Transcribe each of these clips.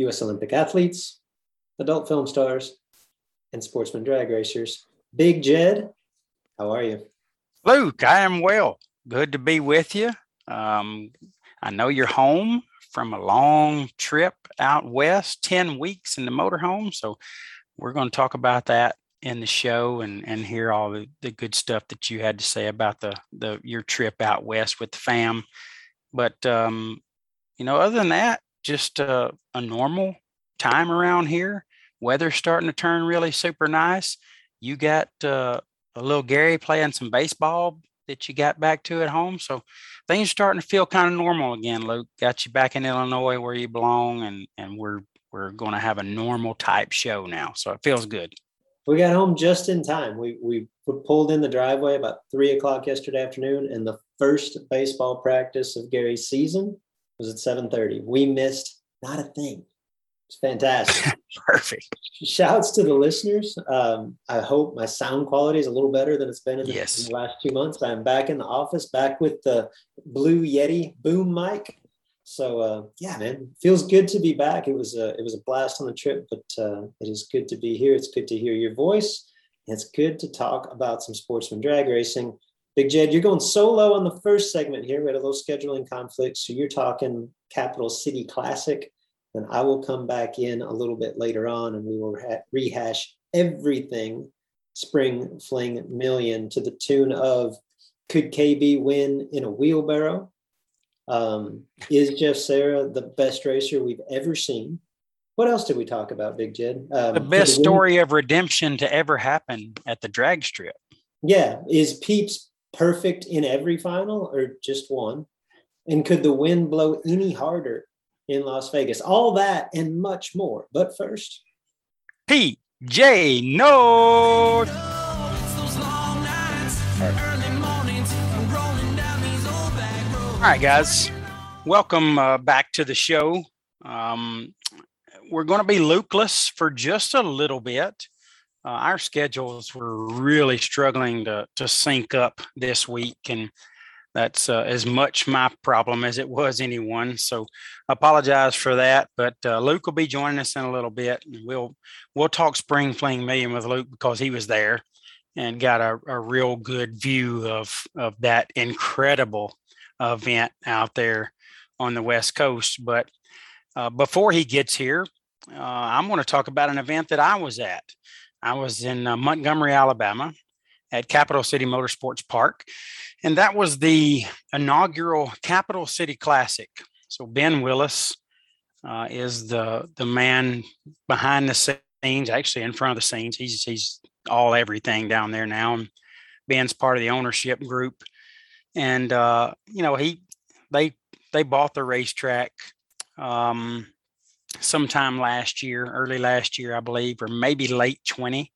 U.S. Olympic athletes, adult film stars, and sportsman drag racers. Big Jed, how are you? Luke, I am well. Good to be with you. I know you're home from a long trip out west, 10 weeks in the motorhome. So we're going to talk about that in the show and hear all the good stuff that you had to say about your trip out west with the fam. But, other than that, just a normal time around here. Weather's starting to turn really super nice. You got a little Gary playing some baseball that you got back to at home. So things are starting to feel kind of normal again, Luke. Got you back in Illinois where you belong, and we're going to have a normal type show now. So it feels good. We got home just in time. We pulled in the driveway about 3 o'clock yesterday afternoon, and the first baseball practice of Gary's season was at 7:30. We missed not a thing. It's fantastic. Perfect. Shouts to the listeners. I hope my sound quality is a little better than it's been in the last 2 months. I'm back in the office, back with the Blue Yeti boom mic. So man, feels good to be back. It was a blast on the trip, but it is good to be here. It's good to hear your voice. It's good to talk about some sportsman drag racing. Big Jed, you're going solo on the first segment here. We had a little scheduling conflict, so you're talking Capital City Classic. Then I will come back in a little bit later on, and we will rehash everything Spring Fling Million to the tune of, could KB win in a wheelbarrow? Is Jeff Serra the best racer we've ever seen? What else did we talk about, Big Jed? The best story of redemption to ever happen at the drag strip. Yeah. Is Peeps perfect in every final or just one? And could the wind blow any harder in Las Vegas? All that and much more. But first, PJ North. All right, guys. Welcome back to the show. We're going to be Lukeless for just a little bit. Our schedules were really struggling to sync up this week, and that's as much my problem as it was anyone. So I apologize for that, but Luke will be joining us in a little bit. We'll talk Spring Fling Million with Luke because he was there and got a real good view of that incredible event out there on the West Coast. But Before he gets here, I'm going to talk about an event that I was at. I was in Montgomery, Alabama, at Capital City Motorsports Park, and that was the inaugural Capital City Classic. So Ben Willis is the man behind the scenes, actually in front of the scenes. He's all everything down there now. And Ben's part of the ownership group, and they bought the racetrack sometime last year, early last year, I believe, or maybe late 20.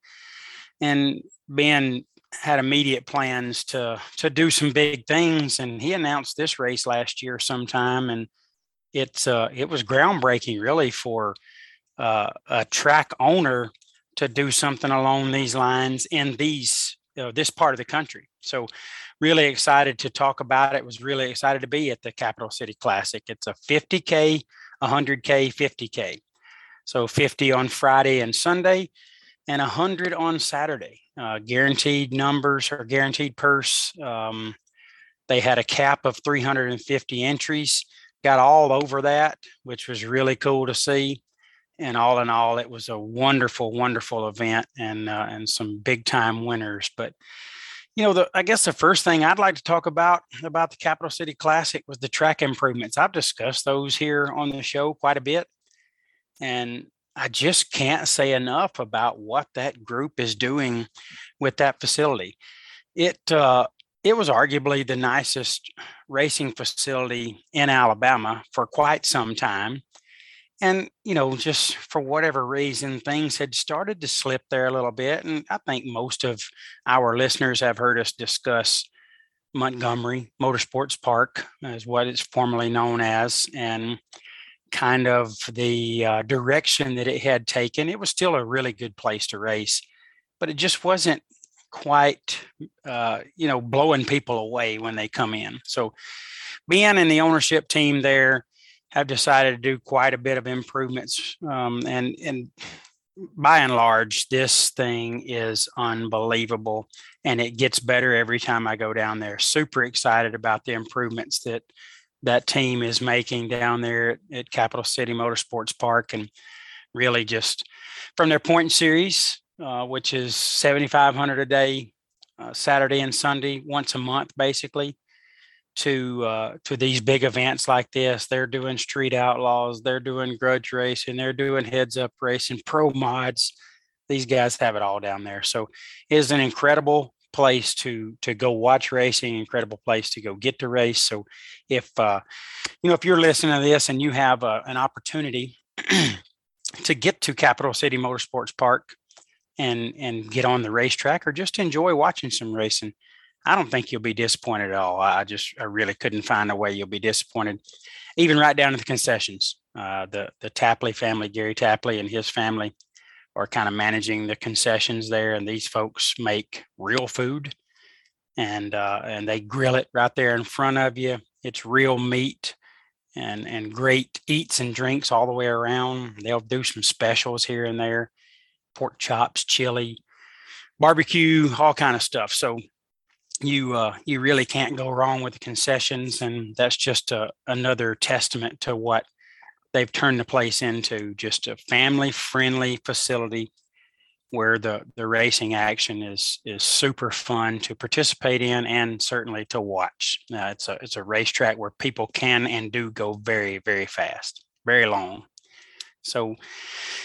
And Ben had immediate plans to do some big things, and he announced this race last year sometime, and it was groundbreaking, really, for a track owner to do something along these lines in this part of the country. So really excited to talk about it. Was really excited to be at the Capital City Classic. It's a 50K, 100K, 50K. So 50 on Friday and Sunday, and 100 on Saturday. Guaranteed numbers or guaranteed purse. They had a cap of 350 entries, got all over that, which was really cool to see. And all in all, it was a wonderful, wonderful event, and some big time winners. But, I guess the first thing I'd like to talk about the Capital City Classic was the track improvements. I've discussed those here on the show quite a bit, and I just can't say enough about what that group is doing with that facility. It was arguably the nicest racing facility in Alabama for quite some time. And, just for whatever reason, things had started to slip there a little bit. And I think most of our listeners have heard us discuss Montgomery Motorsports Park, is what it's formerly known as, and kind of the direction that it had taken. It was still a really good place to race, but it just wasn't quite, blowing people away when they come in. So Ben and the ownership team there have decided to do quite a bit of improvements. And by and large, this thing is unbelievable, and it gets better every time I go down there. Super excited about the improvements that team is making down there at Capital City Motorsports Park, and really just from their point series, which is 7,500 a day, Saturday and Sunday, once a month, basically, to these big events like this. They're doing street outlaws, they're doing grudge racing, they're doing heads up racing, pro mods. These guys have it all down there. So it is an incredible place to go watch racing, incredible place to go get to race. So if, if you're listening to this and you have an opportunity to get to Capital City Motorsports Park and get on the racetrack or just enjoy watching some racing, I don't think you'll be disappointed at all. I really couldn't find a way you'll be disappointed, even right down to the concessions. The Tapley family, Gary Tapley and his family, are kind of managing the concessions there. And these folks make real food, and they grill it right there in front of you. It's real meat and great eats and drinks all the way around. They'll do some specials here and there, pork chops, chili, barbecue, all kind of stuff. So you really can't go wrong with the concessions, and that's just another testament to what they've turned the place into, just a family-friendly facility where the racing action is super fun to participate in and certainly to watch. Now, it's a racetrack where people can and do go very, very fast, very long. So,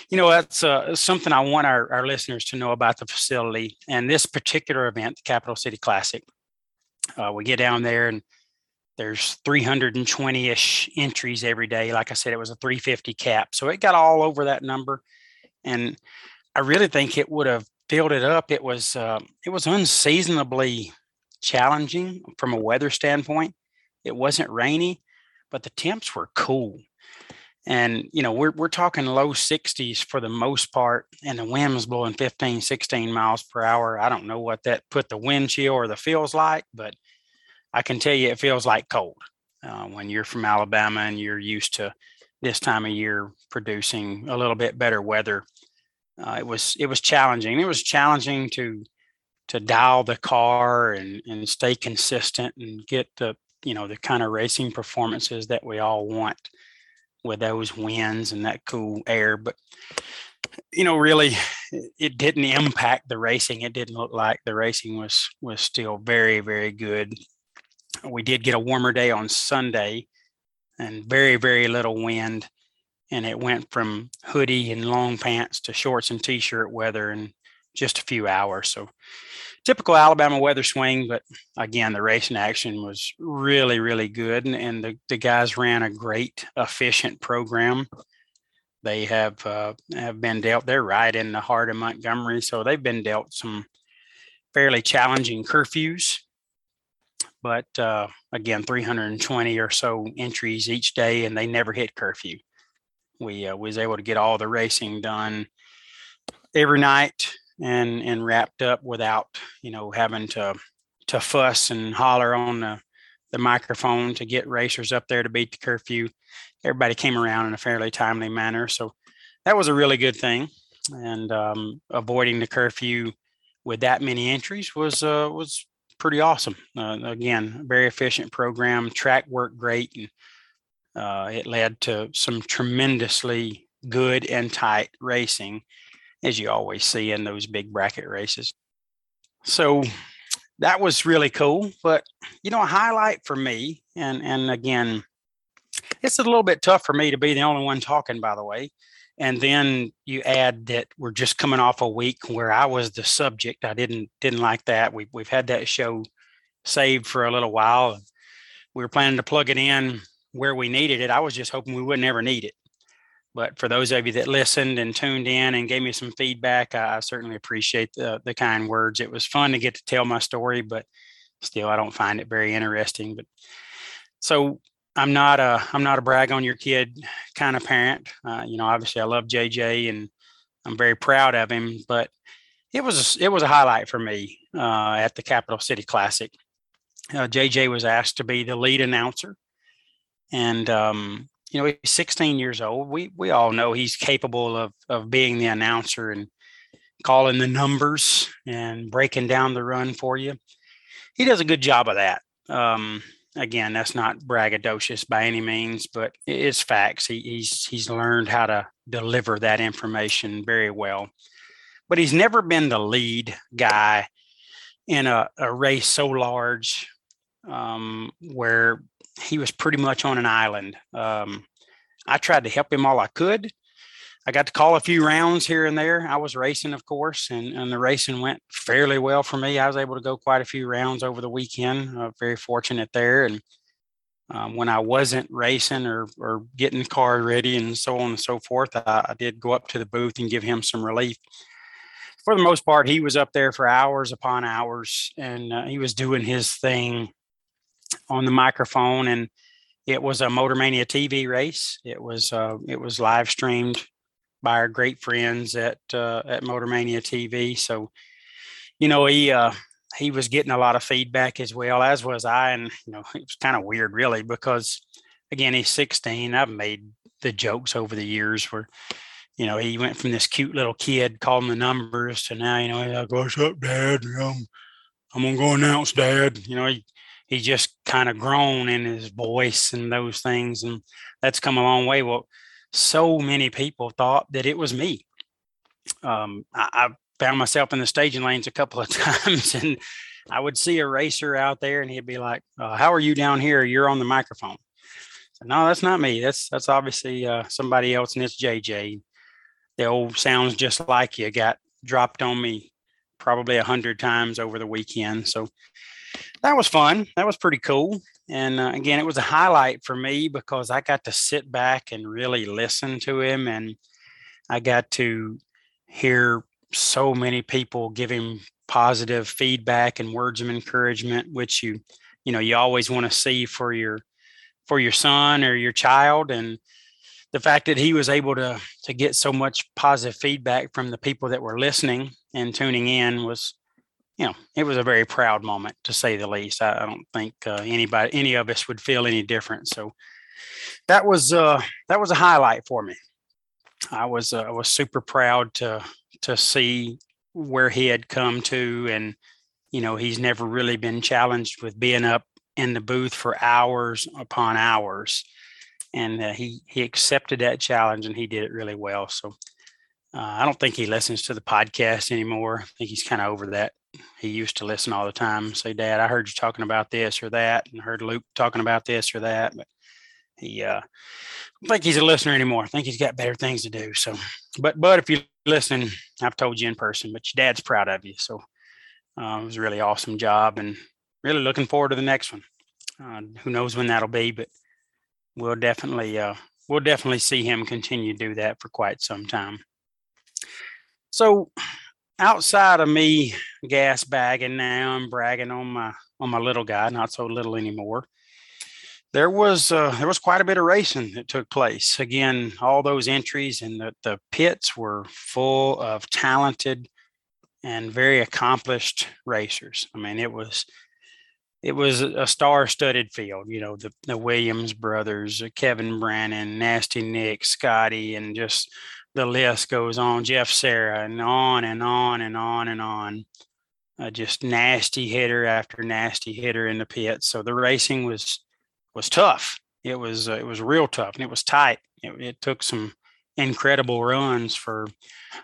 that's something I want our listeners to know about the facility and this particular event, the Capital City Classic. We get down there and there's 320-ish entries every day. Like I said, it was a 350 cap. So it got all over that number. And I really think it would have filled it up. It was unseasonably challenging from a weather standpoint. It wasn't rainy, but the temps were cool. And, we're talking low 60s for the most part, and the wind was blowing 15, 16 miles per hour. I don't know what that put the wind chill or the feels like, but I can tell you it feels like cold when you're from Alabama and you're used to this time of year producing a little bit better weather. It was challenging. It was challenging to dial the car and stay consistent and get the kind of racing performances that we all want. with those winds and that cool air. But, you know, really, it didn't impact the racing. It didn't look like the racing was still very, very good. We did get a warmer day on Sunday and very, very little wind. And it went from hoodie and long pants to shorts and T-shirt weather in just a few hours. So typical Alabama weather swing. But again, the racing action was really, really good. And the guys ran a great, efficient program. They have been dealt. They're right in the heart of Montgomery. So they've been dealt some fairly challenging curfews. But again, 320 or so entries each day, and they never hit curfew. We was able to get all the racing done every night and wrapped up without, you know, having to fuss and holler on the microphone to get racers up there to beat the curfew. Everybody came around in a fairly timely manner. So that was a really good thing. And avoiding the curfew with that many entries was pretty awesome. Again, very efficient program, track work great, and it led to some tremendously good and tight racing, as you always see in those big bracket races. So that was really cool. But, you know, a highlight for me, and again, it's a little bit tough for me to be the only one talking, by the way. And then you add that we're just coming off a week where I was the subject. I didn't like that. We've had that show saved for a little while. We were planning to plug it in where we needed it. I was just hoping we wouldn't ever need it. But for those of you that listened and tuned in and gave me some feedback, I certainly appreciate the kind words. It was fun to get to tell my story, but still, I don't find it very interesting. But so I'm not a brag on your kid kind of parent. You know, obviously, I love JJ and I'm very proud of him. But it was a highlight for me at the Capital City Classic. JJ was asked to be the lead announcer. And, you know, he's 16 years old. We all know he's capable of being the announcer and calling the numbers and breaking down the run for you. He does a good job of that. Again, that's not braggadocious by any means, but it's facts. He's learned how to deliver that information very well. But he's never been the lead guy in a race so large where – he was pretty much on an island. I tried to help him all I could. I got to call a few rounds here and there. I was racing, of course, and the racing went fairly well for me. I was able to go quite a few rounds over the weekend. Very fortunate there. And when I wasn't racing or getting the car ready and so on and so forth, I did go up to the booth and give him some relief. For the most part, he was up there for hours upon hours, and he was doing his thing on the microphone. And it was a Motor Mania TV race. It was live streamed by our great friends at Motor Mania TV. So, you know, he was getting a lot of feedback as well, as was I. And, you know, it was kind of weird really, because again, he's 16. I've made the jokes over the years where, you know, he went from this cute little kid calling the numbers to now, you know, he's like, "What's up, Dad? I'm going to go announce, Dad." You know, he just kind of grown in his voice and those things. And that's come a long way. Well, so many people thought that it was me. I found myself in the staging lanes a couple of times, and I would see a racer out there and he'd be like, "How are you down here? You're on the microphone." So, "No, that's not me. That's obviously somebody else. And it's JJ. The old "sounds just like you" got dropped on me probably 100 times over the weekend. So that was fun. That was pretty cool. And again, it was a highlight for me because I got to sit back and really listen to him. And I got to hear so many people give him positive feedback and words of encouragement, which you know, you always want to see for your son or your child. And the fact that he was able to get so much positive feedback from the people that were listening and tuning in was, you know, it was a very proud moment, to say the least. I don't think any of us would feel any different. So that was a highlight for me. I was super proud to see where he had come to, and you know, he's never really been challenged with being up in the booth for hours upon hours. and he accepted that challenge, and he did it really well. So I don't think he listens to the podcast anymore. I think he's kind of over that. He used to listen all the time, say, Dad, I heard you talking about this or that, and heard Luke talking about this or that, but he I don't think he's a listener anymore. I think he's got better things to do. So but if you listen, I've told you in person, but your dad's proud of you. So it was a really awesome job, and really looking forward to the next one. Who knows when that'll be, but we'll definitely see him continue to do that for quite some time. So outside of me gas bagging now and bragging on my little guy, not so little anymore, there was quite a bit of racing that took place. Again, all those entries and the pits were full of talented and very accomplished racers. I mean, it was a star-studded field, you know, the Williams brothers, Kevin Brannan, Nasty Nick, Scotty, and just the list goes on, Jeff Serra, and on and on and on and on. Just nasty hitter after nasty hitter in the pit. So the racing was tough. It was real tough, and it was tight. It took some incredible runs for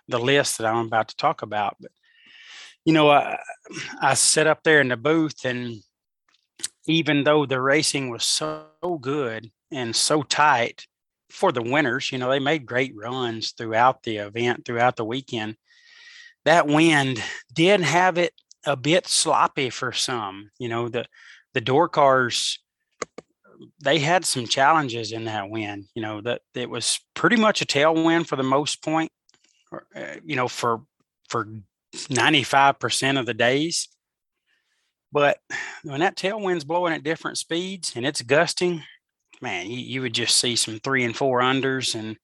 the list that I'm about to talk about. But, you know, I sat up there in the booth, and even though the racing was so good and so tight for the winners, you know, they made great runs throughout the event, throughout the weekend. That wind did have it a bit sloppy for some. You know, the door cars, they had some challenges in that wind. You know, that it was pretty much a tailwind for the most point, you know, for 95% of the days. But when that tailwind's blowing at different speeds and it's gusting, man, you would just see some 3 and 4 unders. And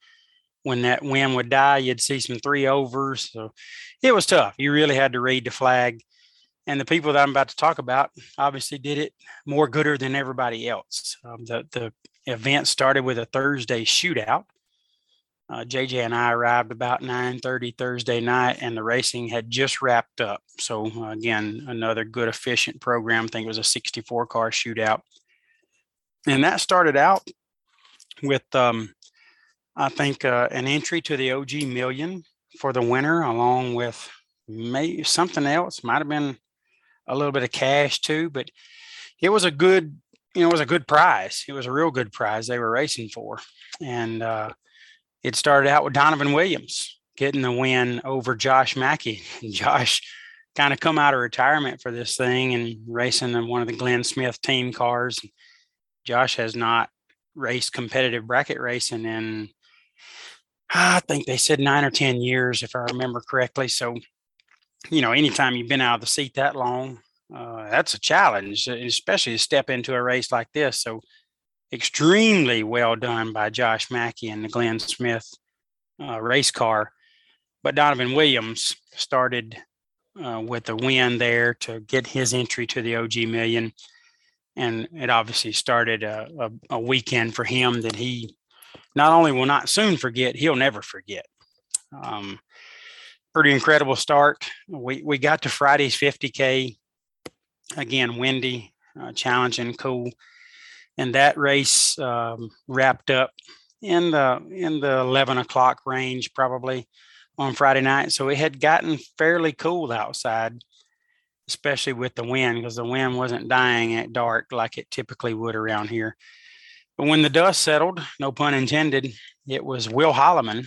when that wind would die, you'd see some 3 overs. So it was tough. You really had to read the flag. And the people that I'm about to talk about obviously did it more gooder than everybody else. The event started with a Thursday shootout. JJ and I arrived about 9:30 Thursday night, and the racing had just wrapped up. So, again, another good, efficient program. I think it was a 64-car shootout. And that started out with, I think, an entry to the OG Million for the winner, along with maybe something else. Might have been a little bit of cash, too. But it was a good, you know, it was a good prize. It was a real good prize they were racing for. And it started out with Donovan Williams getting the win over Josh Mackey. And Josh kind of come out of retirement for this thing and racing in one of the Glenn Smith team cars. Josh has not raced competitive bracket racing in, I think they said 9 or 10 years, if I remember correctly. So, you know, anytime you've been out of the seat that long, that's a challenge, especially to step into a race like this. So, extremely well done by Josh Mackey and the Glenn Smith race car. But Donovan Williams started with a win there to get his entry to the OG Million. And it obviously started a weekend for him that he not only will not soon forget, he'll never forget. Pretty incredible start. We got to Friday's 50K. Again, windy, challenging, cool. And that race wrapped up in the 11 o'clock range, probably on Friday night. So it had gotten fairly cool outside, especially with the wind, because the wind wasn't dying at dark like it typically would around here. But when the dust settled, no pun intended, it was Will Holloman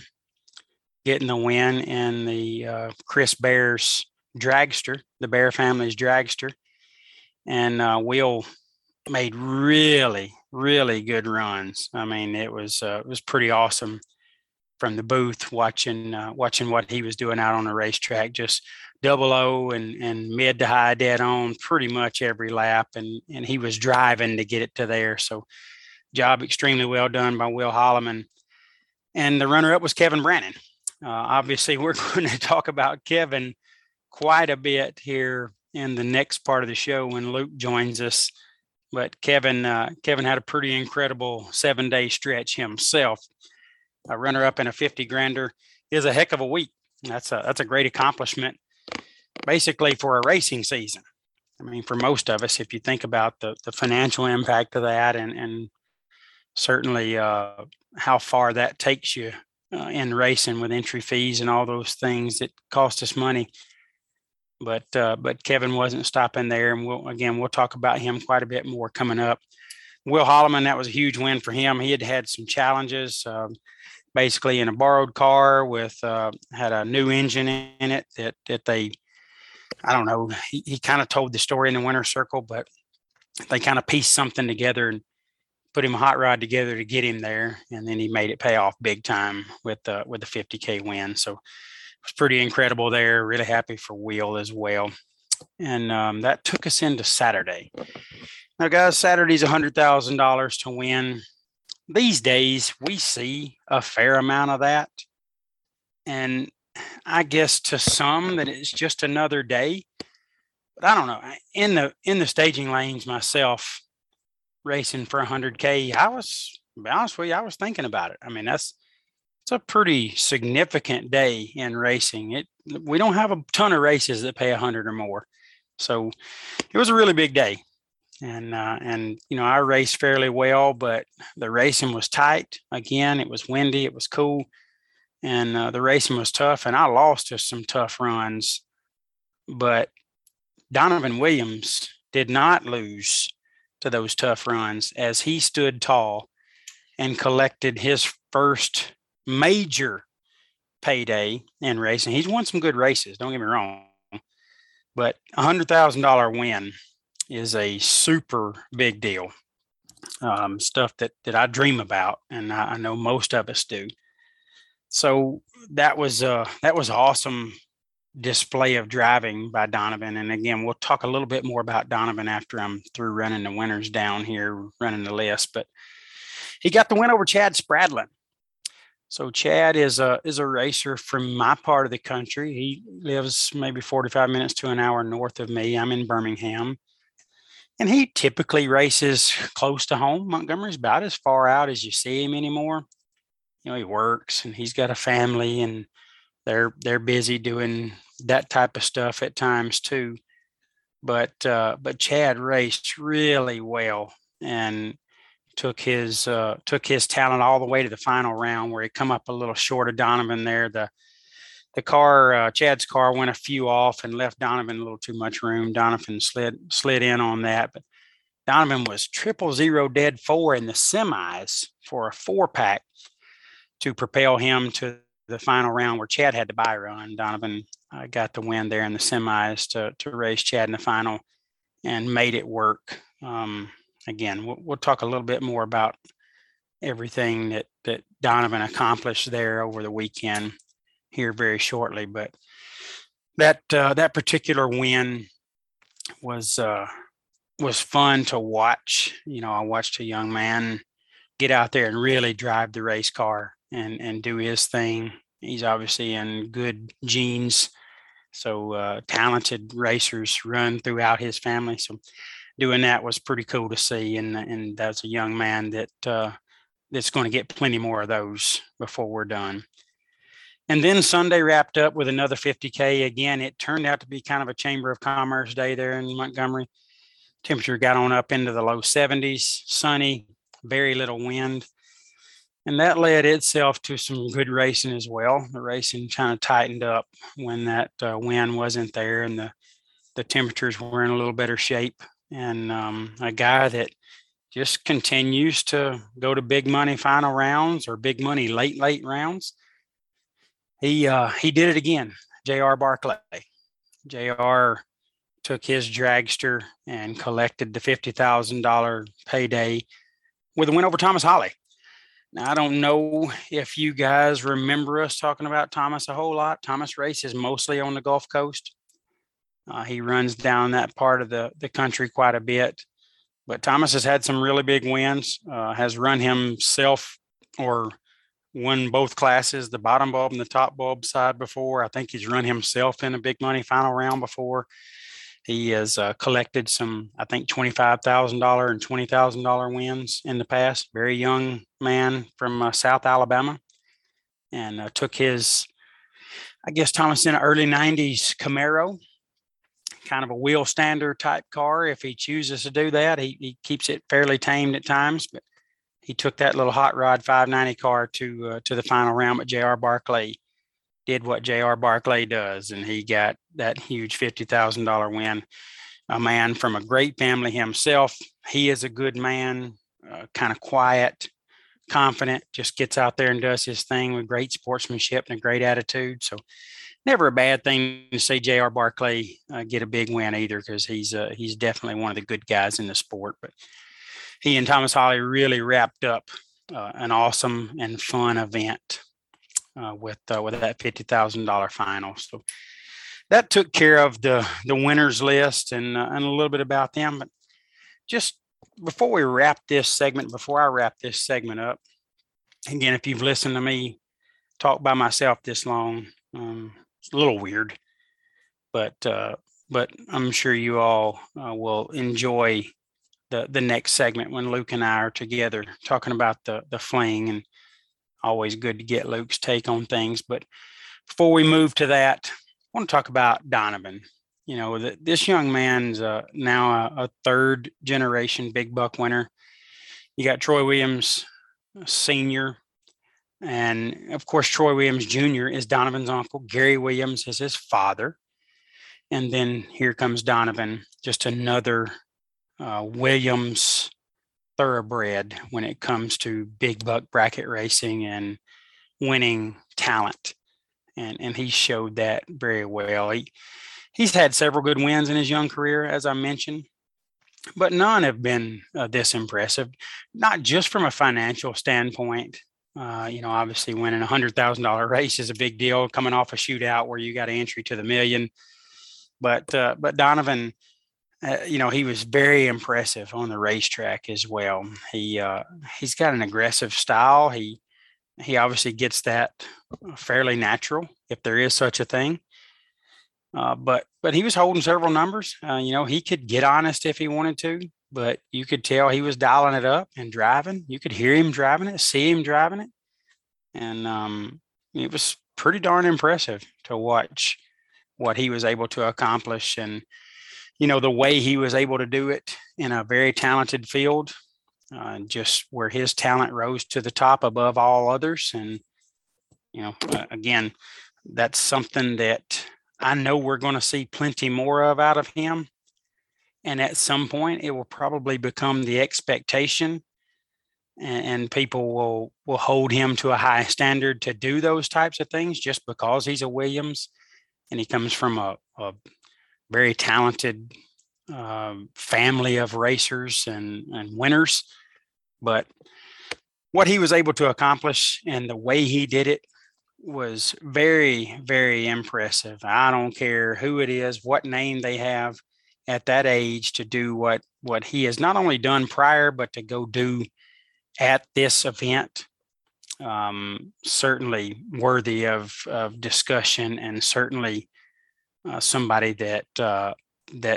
getting the win in the Chris Bear's dragster, the Bear family's dragster. And Will made really, really good runs. I mean, it was pretty awesome from the booth watching what he was doing out on the racetrack. Just double O and mid to high dead on pretty much every lap, and he was driving to get it to there. So, job extremely well done by Will Holloman. And the runner-up was Kevin Brannan. Obviously, we're going to talk about Kevin quite a bit here in the next part of the show when Luke joins us. But Kevin had a pretty incredible 7-day stretch himself. A runner-up in a 50 grander is a heck of a week. That's a great accomplishment, basically, for a racing season. I mean, for most of us, if you think about the financial impact of that and certainly how far that takes you in racing with entry fees and all those things that cost us money. But Kevin wasn't stopping there, and we'll talk about him quite a bit more coming up. Will Holloman, that was a huge win for him. He had some challenges, basically in a borrowed car with had a new engine in it that they, I don't know, he kind of told the story in the winner's circle, but they kind of pieced something together and put him a hot rod together to get him there, and then he made it pay off big time with the 50K win. So it was pretty incredible there. Really happy for Will as well. And that took us into Saturday. Now, guys, Saturday's $100,000 to win. These days, we see a fair amount of that. And I guess to some that it's just another day. But I don't know. In the staging lanes myself, racing for 100K, to be honest with you, I was thinking about it. I mean, it's a pretty significant day in racing. We don't have a ton of races that pay 100 or more. So it was a really big day. And you know, I raced fairly well, but the racing was tight. Again, it was windy, it was cool, and the racing was tough, and I lost just some tough runs. But Donovan Williams did not lose to those tough runs, as he stood tall and collected his first major payday in racing. He's won some good races, don't get me wrong, but $100,000 win is a super big deal, stuff that I dream about, and I know most of us do. So that was an awesome display of driving by Donovan. And again, we'll talk a little bit more about Donovan after I'm through running the winners down here, running the list. But he got the win over Chad Spradlin. So Chad is a racer from my part of the country. He lives maybe 45 minutes to an hour north of me. I'm in Birmingham. And he typically races close to home. Montgomery's about as far out as you see him anymore. You know, he works and he's got a family, and they're busy doing that type of stuff at times too. But Chad raced really well and took his talent all the way to the final round, where he come up a little short of Donovan there. The car, Chad's car, went a few off and left Donovan a little too much room. Donovan slid in on that, but Donovan was 000 dead four in the semis for a 4-pack to propel him to the final round, where Chad had the bye run. Donovan got the win there in the semis to race Chad in the final, and made it work. Again, we'll talk a little bit more about everything that Donovan accomplished there over the weekend here very shortly, but that particular win was fun to watch. You know, I watched a young man get out there and really drive the race car and do his thing. He's obviously in good genes, so talented racers run throughout his family. So doing that was pretty cool to see, and that's a young man that's going to get plenty more of those before we're done. And then Sunday wrapped up with another 50K. Again, it turned out to be kind of a Chamber of Commerce day there in Montgomery. Temperature got on up into the low 70s, sunny, very little wind. And that led itself to some good racing as well. The racing kind of tightened up when that wind wasn't there, and the temperatures were in a little better shape. And a guy that just continues to go to big money final rounds, or big money late rounds, he did it again, J.R. Barclay. J.R. took his dragster and collected the $50,000 payday with a win over Thomas Holly. Now, I don't know if you guys remember us talking about Thomas a whole lot. Thomas races mostly on the Gulf Coast. He runs down that part of the country quite a bit. But Thomas has had some really big wins, has run himself or won both classes, the bottom bulb and the top bulb side before. I think he's run himself in a big money final round before. He has collected some, I think, $25,000 and $20,000 wins in the past. Very young man from South Alabama, and took his, I guess, Thomas in an early 90s Camaro, kind of a wheel stander type car. If he chooses to do that, he keeps it fairly tamed at times, but He took that little hot rod 590 car to the final round, but J.R. Barclay did what J.R. Barclay does, and he got that huge $50,000 win. A man from a great family himself. He is a good man, kind of quiet, confident, just gets out there and does his thing with great sportsmanship and a great attitude. So never a bad thing to see J.R. Barclay get a big win either, because he's definitely one of the good guys in the sport. But he and Thomas Holly really wrapped up an awesome and fun event with that $50,000 final. So that took care of the winners list and a little bit about them. But just before I wrap this segment up, again, if you've listened to me talk by myself this long, it's a little weird, but I'm sure you all will enjoy the next segment when Luke and I are together talking about the fling, and always good to get Luke's take on things. But before we move to that, I want to talk about Donovan. You know, this young man's now a third generation big buck winner. You got Troy Williams Sr. And of course, Troy Williams Jr. is Donovan's uncle. Gary Williams is his father. And then here comes Donovan, just another Williams thoroughbred when it comes to big buck bracket racing and winning talent. And he showed that very well. He's had several good wins in his young career, as I mentioned, but none have been this impressive, not just from a financial standpoint. You know, obviously winning $100,000 race is a big deal, coming off a shootout where you got entry to the million. But Donovan, you know, he was very impressive on the racetrack as well. He's got an aggressive style. He obviously gets that fairly natural, if there is such a thing. But he was holding several numbers. You know, he could get honest if he wanted to, but you could tell he was dialing it up and driving. You could hear him driving it, see him driving it. And it was pretty darn impressive to watch what he was able to accomplish. And, you know, the way he was able to do it in a very talented field, just where his talent rose to the top above all others. And, you know, again, that's something that I know we're going to see plenty more of out of him. And at some point, it will probably become the expectation, and people will hold him to a high standard to do those types of things just because he's a Williams and he comes from a very talented family of racers and winners. But what he was able to accomplish and the way he did it was very, very impressive. I don't care who it is, what name they have at that age, to do what he has not only done prior, but to go do at this event, certainly worthy of discussion, and certainly somebody that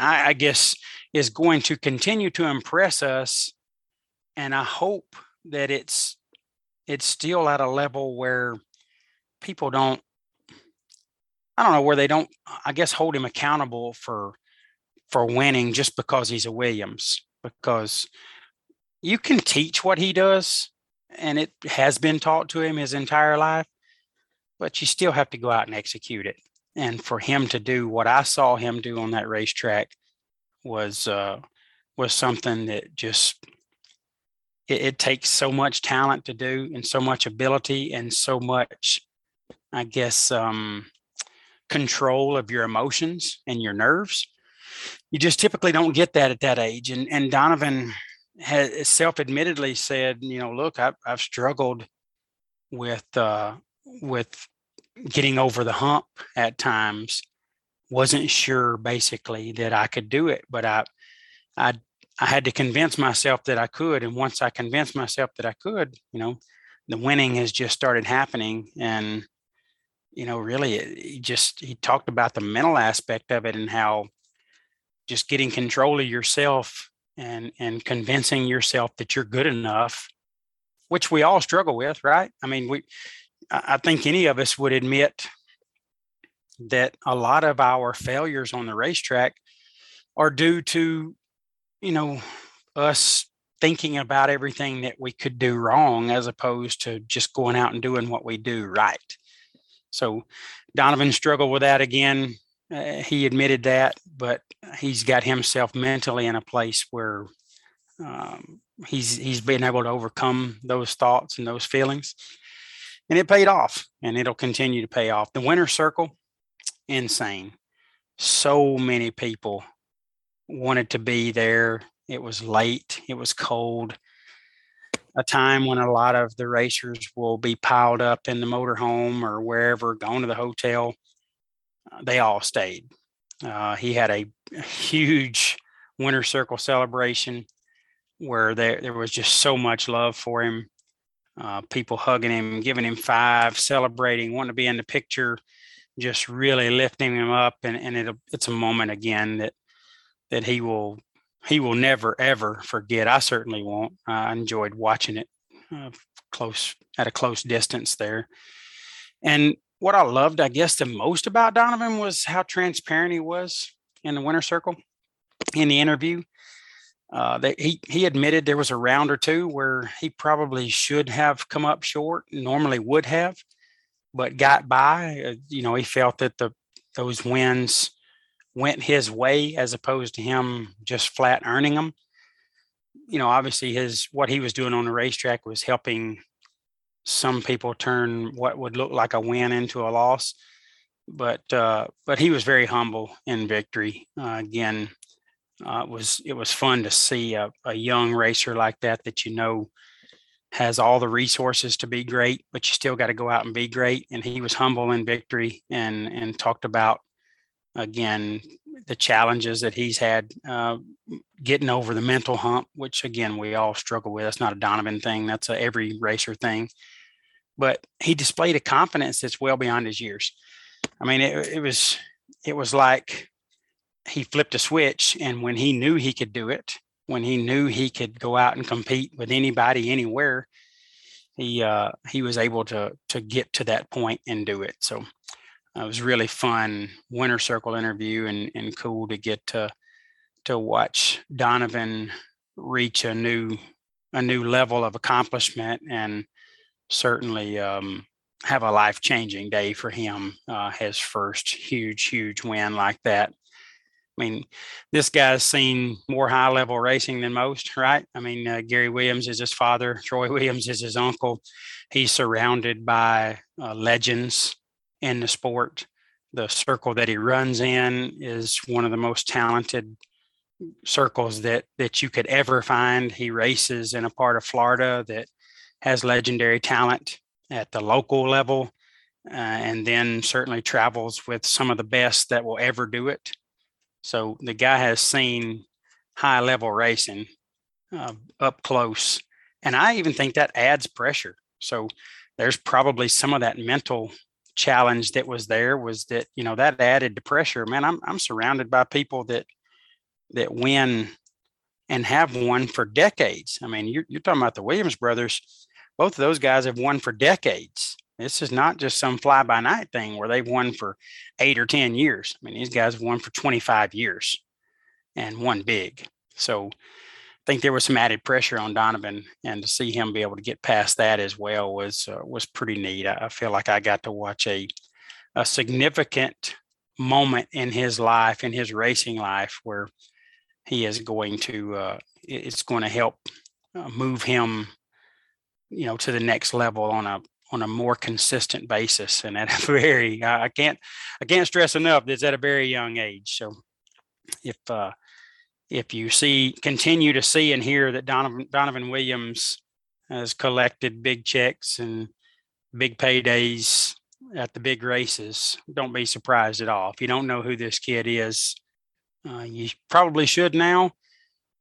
I guess is going to continue to impress us. And I hope that it's still at a level where people don't, I don't know, where they don't, I guess, hold him accountable for winning just because he's a Williams, because you can teach what he does, and it has been taught to him his entire life, but you still have to go out and execute it. And for him to do what I saw him do on that racetrack was something that just, it takes so much talent to do, and so much ability, and so much, I guess, control of your emotions and your nerves. You just typically don't get that at that age. And Donovan has self-admittedly said, you know, look, I've struggled with getting over the hump at times. Wasn't sure, basically, that I could do it, but I had to convince myself that I could. And once I convinced myself that I could, you know, the winning has just started happening. And, you know, really, he talked about the mental aspect of it, and how just getting control of yourself and convincing yourself that you're good enough, which we all struggle with, right? I mean, I think any of us would admit that a lot of our failures on the racetrack are due to, you know, us thinking about everything that we could do wrong as opposed to just going out and doing what we do right. So Donovan struggled with that again. He admitted that, but he's got himself mentally in a place where he's been able to overcome those thoughts and those feelings. And it paid off, and it'll continue to pay off. The winner's circle, insane. So many people wanted to be there. It was late. It was cold. A time when a lot of the racers will be piled up in the motorhome or wherever, going to the hotel. They all stayed. He had a huge winter circle celebration where there was just so much love for him. People hugging him, giving him five, celebrating, wanting to be in the picture, just really lifting him up. And it's a moment again that he will never, ever forget. I certainly won't. I enjoyed watching it at a close distance there. And what I loved, I guess, the most about Donovan was how transparent he was in the winner's circle in the interview. That he admitted there was a round or two where he probably should have come up short, normally would have, but got by. He felt that those wins went his way as opposed to him just flat earning them. Obviously what he was doing on the racetrack was helping some people turn what would look like a win into a loss, but he was very humble in victory. It was fun to see a young racer like that has all the resources to be great, but you still got to go out and be great. And he was humble in victory and talked about, again, the challenges that he's had getting over the mental hump, which, again, we all struggle with. That's not a Donovan thing. That's a every racer thing. But he displayed a confidence that's well beyond his years. I mean, it was like he flipped a switch, and when he knew he could do it, when he knew he could go out and compete with anybody, anywhere, he was able to get to that point and do it. So it was really fun winter circle interview and cool to get to watch Donovan reach a new level of accomplishment, and certainly have a life-changing day for him. His first huge win like that. I mean, this guy's seen more high-level racing than most, right? I mean, Gary Williams is his father. Troy Williams is his uncle. He's surrounded by legends in the sport. The circle that he runs in is one of the most talented circles that you could ever find. He races in a part of Florida that has legendary talent at the local level, and then certainly travels with some of the best that will ever do it. So the guy has seen high-level racing up close, and I even think that adds pressure. So there's probably some of that mental challenge that was there, was that that added to pressure. Man, I'm surrounded by people that win and have won for decades. I mean, you're talking about the Williams brothers. Both of those guys have won for decades. This is not just some fly-by-night thing where they've won for 8 or 10 years. I mean, these guys have won for 25 years and won big. So I think there was some added pressure on Donovan, and to see him be able to get past that as well was pretty neat. I feel like I got to watch a significant moment in his life, in his racing life, where he is going to it's going to help move him, to the next level on a more consistent basis, and at a very, I can't stress enough, that's at a very young age. So if you continue to see and hear that Donovan Williams has collected big checks and big paydays at the big races, don't be surprised at all. If you don't know who this kid is, you probably should now,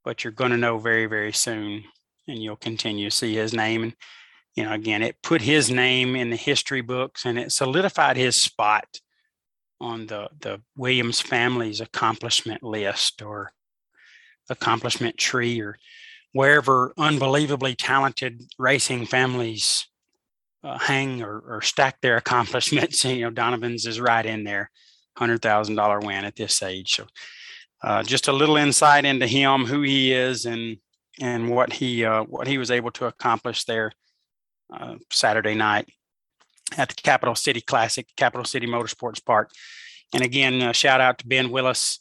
but you're going to know very, very soon, and you'll continue to see his name. And again, it put his name in the history books, and it solidified his spot on the Williams family's accomplishment list or accomplishment tree, or wherever unbelievably talented racing families hang or stack their accomplishments. Donovan's is right in there, $100,000 win at this age. So just a little insight into him, who he is, and and what he was able to accomplish there Saturday night at the Capital City Classic, Capital City Motorsports Park. And again, shout out to Ben Willis,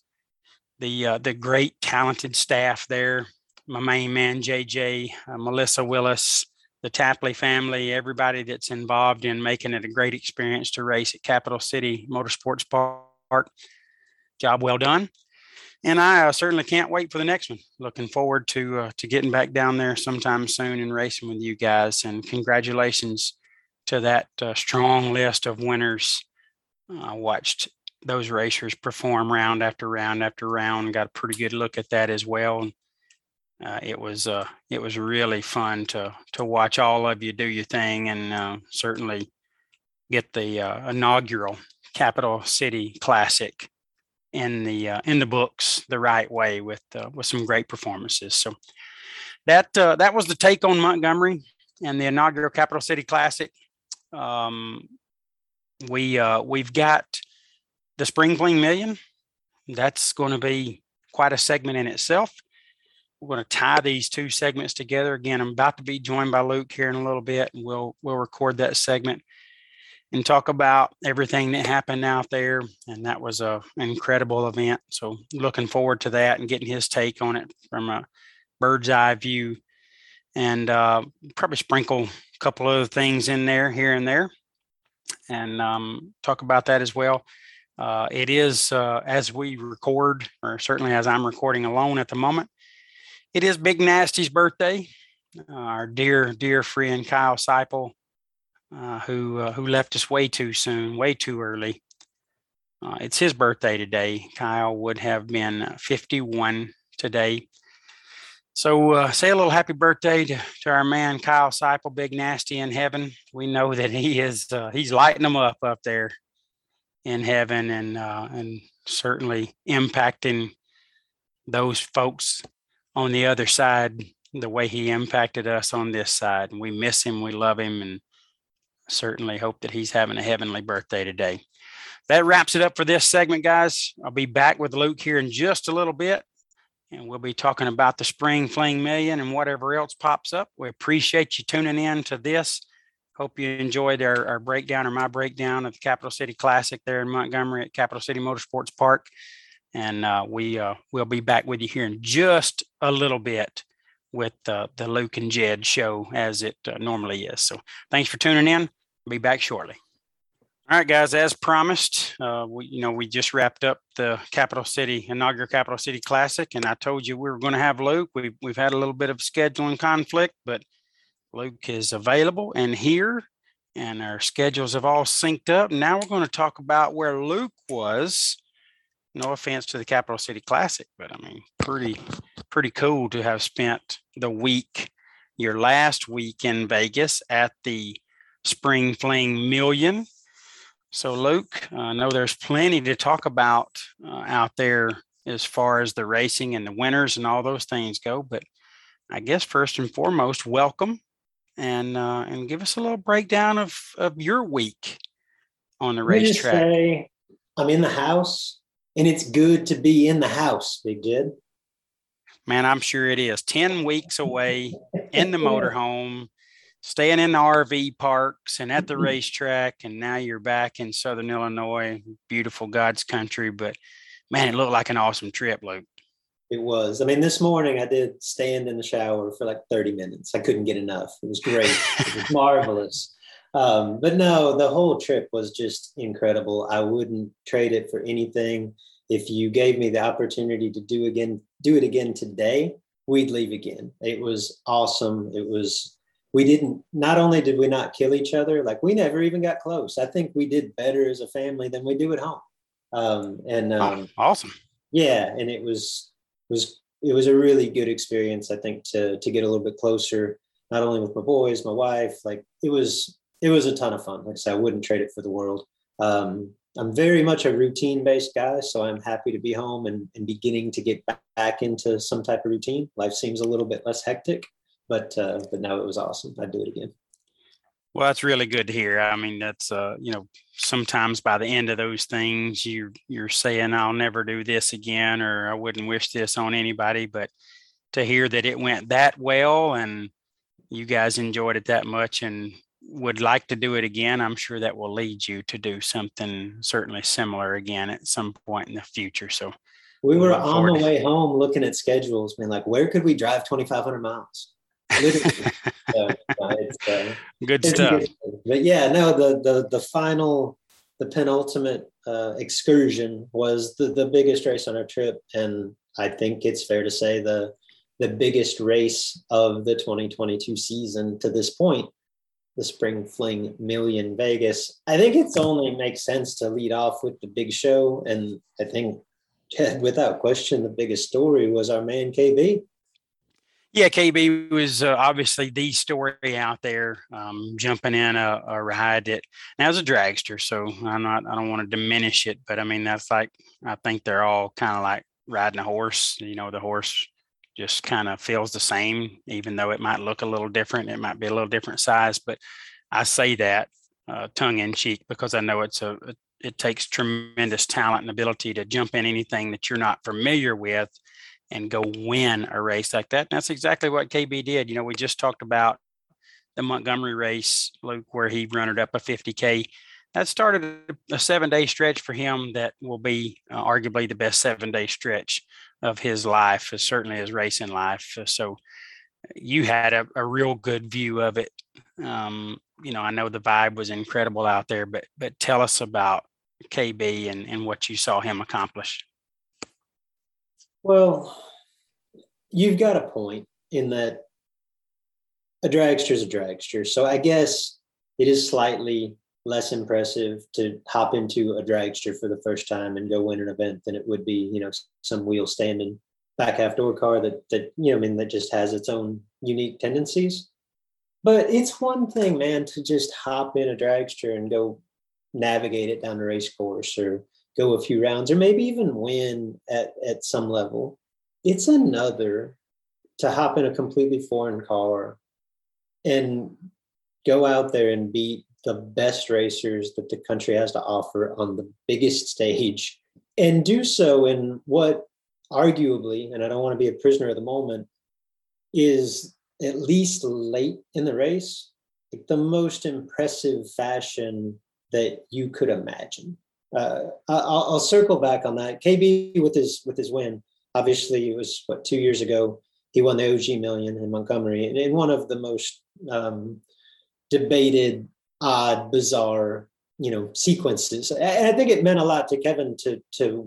the great talented staff there, my main man, JJ, Melissa Willis, the Tapley family, everybody that's involved in making it a great experience to race at Capital City Motorsports Park. Job well done. And I certainly can't wait for the next one. Looking forward to getting back down there sometime soon and racing with you guys. And congratulations to that strong list of winners. I watched those racers perform round after round after round. Got a pretty good look at that as well. It was really fun to watch all of you do your thing and certainly get the inaugural Capital City Classic in the books the right way with some great performances. So that was the take on Montgomery and the inaugural Capital City Classic. We've got the Spring Fling Million. That's going to be quite a segment in itself. We're going to tie these two segments together. Again, I'm about to be joined by Luke here in a little bit, and we'll record that segment and talk about everything that happened out there. And that was an incredible event. So looking forward to that and getting his take on it from a bird's eye view, and probably sprinkle a couple other things in there here and there, and talk about that as well. It is, as we record, or certainly as I'm recording alone at the moment, it is Big Nasty's birthday. Our dear, dear friend Kyle Seipel, who left us way too soon, way too early. It's his birthday today. Kyle would have been 51 today. So say a little happy birthday to our man, Kyle Seipel, Big Nasty in heaven. We know that he is, he's lighting them up there in heaven, and certainly impacting those folks on the other side the way he impacted us on this side. And we miss him, we love him, and certainly hope that he's having a heavenly birthday today. That wraps it up for this segment, guys. I'll be back with Luke here in just a little bit, and we'll be talking about the Spring Fling Million and whatever else pops up. We appreciate you tuning in to this. Hope you enjoyed our breakdown, or my breakdown, of the Capital City Classic there in Montgomery at Capital City Motorsports Park. And we'll be back with you here in just a little bit with the Luke and Jed show as it normally is. So thanks for tuning in. I'll be back shortly. All right, guys, as promised, we just wrapped up the inaugural Capital City Classic, and I told you we were going to have Luke. We've had a little bit of scheduling conflict, but Luke is available and here, and our schedules have all synced up. Now we're going to talk about where Luke was. No offense to the Capital City Classic, but I mean, pretty cool to have spent the week, your last week in Vegas at the Spring Fling Million. So Luke, I know there's plenty to talk about out there as far as the racing and the winners and all those things go, but I guess first and foremost, welcome, and give us a little breakdown of your week on the racetrack. Say, I'm in the house. And it's good to be in the house, Big Jed. Man, I'm sure it is. 10 weeks away in the motorhome, staying in the RV parks and at the racetrack. And now you're back in Southern Illinois, beautiful God's country. But, man, it looked like an awesome trip, Luke. It was. I mean, this morning I did stand in the shower for like 30 minutes. I couldn't get enough. It was great. It was marvelous. But no, the whole trip was just incredible. I wouldn't trade it for anything. If you gave me the opportunity to do it again today, we'd leave again. It was awesome. Not only did we not kill each other, like we never even got close. I think we did better as a family than we do at home. Awesome. Yeah. And it was a really good experience, I think, to get a little bit closer, not only with my boys, my wife. Like it was a ton of fun. Like I said, I wouldn't trade it for the world. I'm very much a routine-based guy, so I'm happy to be home and beginning to get back into some type of routine. Life seems a little bit less hectic, but no, it was awesome. I'd do it again. Well, that's really good to hear. I mean, that's sometimes by the end of those things, you're saying I'll never do this again, or I wouldn't wish this on anybody, but to hear that it went that well and you guys enjoyed it that much and would like to do it again. I'm sure that will lead you to do something certainly similar again at some point in the future. So we were on the way home looking at schedules, man, like where could we drive 2,500 miles? Literally. Good stuff. But yeah, no, the final, the penultimate excursion was the biggest race on our trip. And I think it's fair to say the biggest race of the 2022 season to this point, the Spring Fling Million Vegas. I think it's only makes sense to lead off with the big show. And I think, Chad, without question, the biggest story was our man KB. Yeah, KB was obviously the story out there, jumping in a ride that now is a dragster. So I don't want to diminish it, but I mean, that's like, I think they're all kind of like riding a horse. You know, the horse just kind of feels the same, even though it might look a little different. It might be a little different size, but I say that tongue in cheek because I know it takes tremendous talent and ability to jump in anything that you're not familiar with and go win a race like that. And that's exactly what KB did. You know, we just talked about the Montgomery race, Luke, where he runnered up a 50K. That started a 7-day stretch for him that will be arguably the best 7-day stretch of his life, certainly his racing life. So you had a real good view of it. You know, I know the vibe was incredible out there, but tell us about KB and what you saw him accomplish. Well, you've got a point in that a dragster is a dragster. So I guess it is slightly less impressive to hop into a dragster for the first time and go win an event than it would be, you know, some wheel standing back half door car that, you know, I mean, that just has its own unique tendencies. But it's one thing, man, to just hop in a dragster and go navigate it down the race course or go a few rounds or maybe even win at some level. It's another to hop in a completely foreign car and go out there and beat the best racers that the country has to offer on the biggest stage and do so in what arguably, and I don't want to be a prisoner of the moment, is at least late in the race, like the most impressive fashion that you could imagine. I'll circle back on that. KB with his win, obviously it was 2 years ago, he won the OG Million in Montgomery in one of the most debated, odd, bizarre, you know, sequences. And I think it meant a lot to Kevin to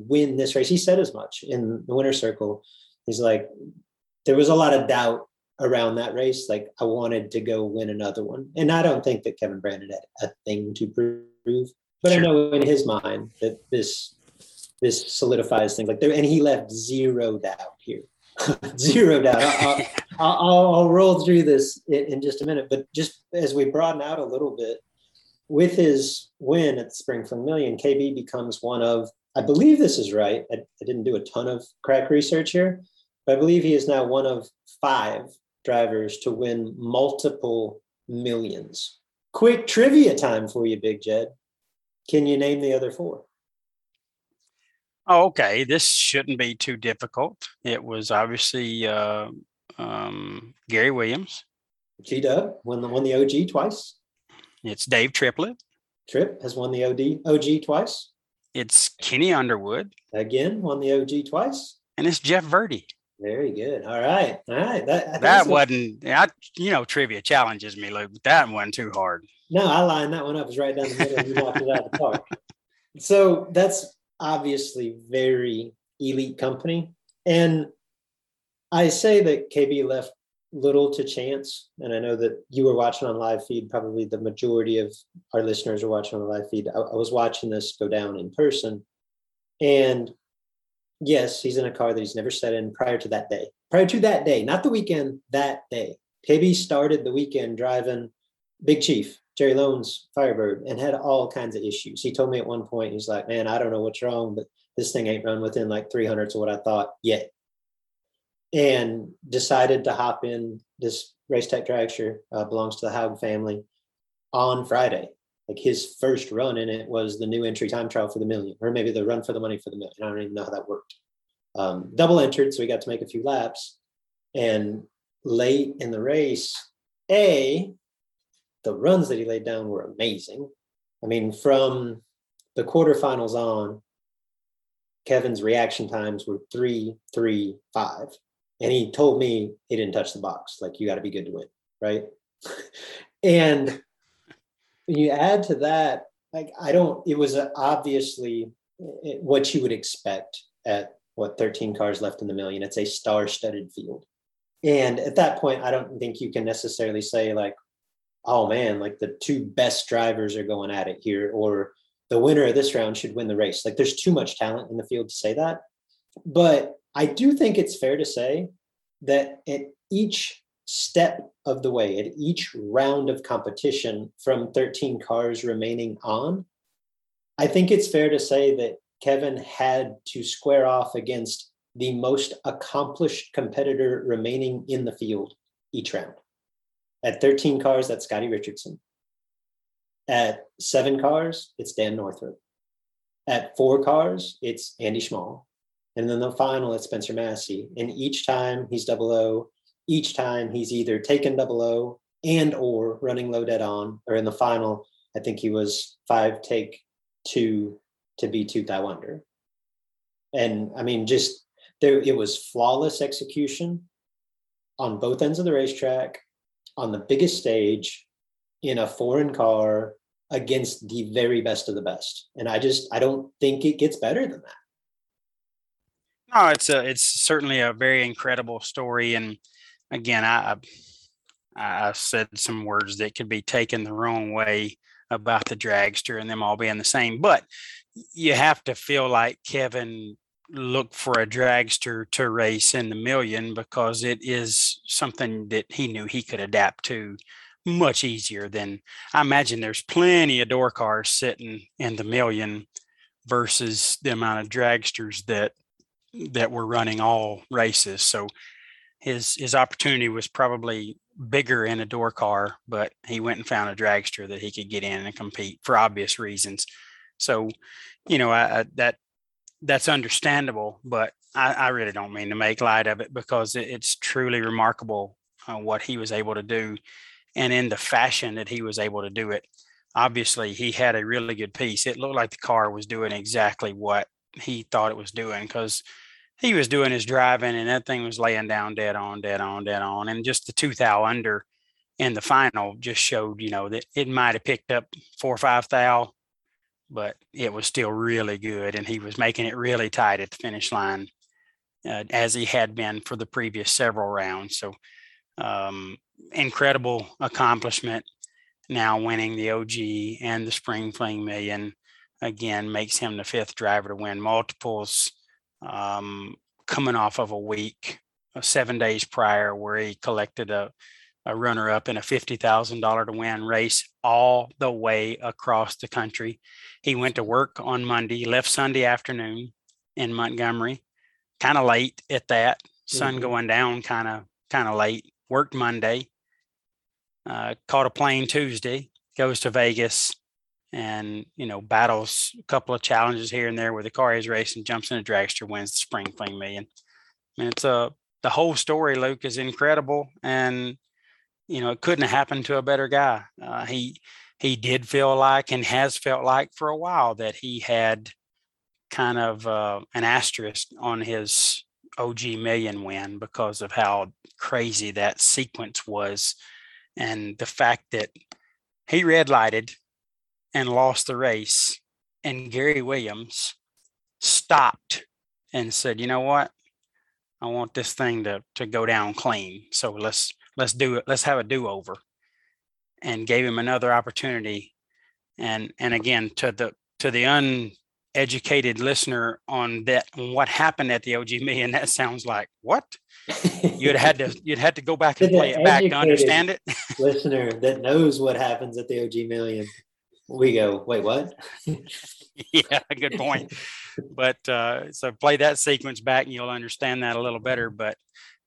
win this race. He said as much in the winner's circle. He's like, there was a lot of doubt around that race. Like I wanted to go win another one. And I don't think that Kevin Brannan had a thing to prove. But I know in his mind that this solidifies things like there, and he left zero doubt here, zero doubt. I'll roll through this in just a minute, but just as we broaden out a little bit with his win at the Spring Fling Million, KB becomes one of, I believe this is right. I didn't do a ton of crack research here, but I believe he is now one of 5 drivers to win multiple millions. Quick trivia time for you, Big Jed. Can you name the other 4? Oh, okay. This shouldn't be too difficult. It was obviously Gary Williams. G-Dub won the OG twice. It's Dave Triplett. Tripp has won the OG twice. It's Kenny Underwood. Again, won the OG twice. And it's Jeff Verdi. Very good. All right. That wasn't, trivia challenges me, Luke. That wasn't too hard. No, I lined that one up. It was right down the middle. We knocked it out of the park. So that's obviously very elite company. And I say that KB left little to chance. And I know that you were watching on live feed. Probably the majority of our listeners are watching on live feed. I was watching this go down in person. And yes, he's in a car that he's never sat in prior to that day. Not the weekend, that day. KB started the weekend driving Big Chief, Jerry Lown's Firebird, and had all kinds of issues. He told me at one point, he's like, man, I don't know what's wrong, but this thing ain't run within like 300s of what I thought yet. And decided to hop in this Race Tech dragster, belongs to the Haug family, on Friday. Like his first run in it was the new entry time trial for the million, or maybe the run for the money for the million. I don't even know how that worked. Double entered, so he got to make a few laps. And late in the race, the runs that he laid down were amazing. I mean, from the quarterfinals on, Kevin's reaction times were 3.35. And he told me he didn't touch the box. Like, you got to be good to win, right? And you add to that, like, it was obviously what you would expect at, 13 cars left in the million. It's a star-studded field. And at that point, I don't think you can necessarily say, like, oh, man, like the two best drivers are going at it here, or the winner of this round should win the race. Like, there's too much talent in the field to say that. But I do think it's fair to say that at each step of the way, at each round of competition from 13 cars remaining on, I think it's fair to say that Kevin had to square off against the most accomplished competitor remaining in the field each round. At 13 cars, that's Scotty Richardson. At 7 cars, it's Dan Northrup. At 4 cars, it's Andy Schmall. And then the final, it's Spencer Massey. And each time he's 00, each time he's either taken 00 and or running low dead on, or in the final, I think he was 5 take 2 to be 2 thou under. And I mean, just there, it was flawless execution on both ends of the racetrack, on the biggest stage, in a foreign car, against the very best of the best. And I don't think it gets better than that. No, it's certainly a very incredible story. And again, I said some words that could be taken the wrong way about the dragster and them all being the same, but you have to feel like Kevin looked for a dragster to race in the million, because it is something that he knew he could adapt to much easier than, I imagine there's plenty of door cars sitting in the million versus the amount of dragsters that were running all races. So his opportunity was probably bigger in a door car, but he went and found a dragster that he could get in and compete for obvious reasons. So, you know, that's understandable, but I really don't mean to make light of it, because it's truly remarkable what he was able to do, and in the fashion that he was able to do it. Obviously, he had a really good piece. It looked like the car was doing exactly what he thought it was doing, because he was doing his driving and that thing was laying down dead on, dead on, dead on. And just the 2 thou under in the final just showed, you know, that it might have picked up 4 or 5 thou. But it was still really good, and he was making it really tight at the finish line, as he had been for the previous several rounds. So incredible accomplishment. Now winning the OG and the Spring Fling Million, again, makes him the 5th driver to win multiples, coming off of a week, 7 days prior, where he collected a runner-up in a $50,000 to win race all the way across the country. He went to work on Monday, left Sunday afternoon in Montgomery, kind of late at that, sun going down, kind of late, worked Monday, caught a plane Tuesday, goes to Vegas, and, you know, battles a couple of challenges here and there with the car he's racing, jumps in a dragster, wins the Spring Fling Million. And the whole story, Luke, is incredible. And, you know, it couldn't have happened to a better guy. He did feel like, and has felt like for a while, that he had kind of an asterisk on his OG million win because of how crazy that sequence was, and the fact that he red lighted and lost the race, and Gary Williams stopped and said, you know what, I want this thing to go down clean. So let's do it. Let's have a do-over, and gave him another opportunity. And again, to the uneducated listener on that, what happened at the OG Million, that sounds like, what? You'd had to go back and play it back to understand it. Listener that knows what happens at the OG Million, we go, wait, what? Yeah, good point. But so play that sequence back and you'll understand that a little better. But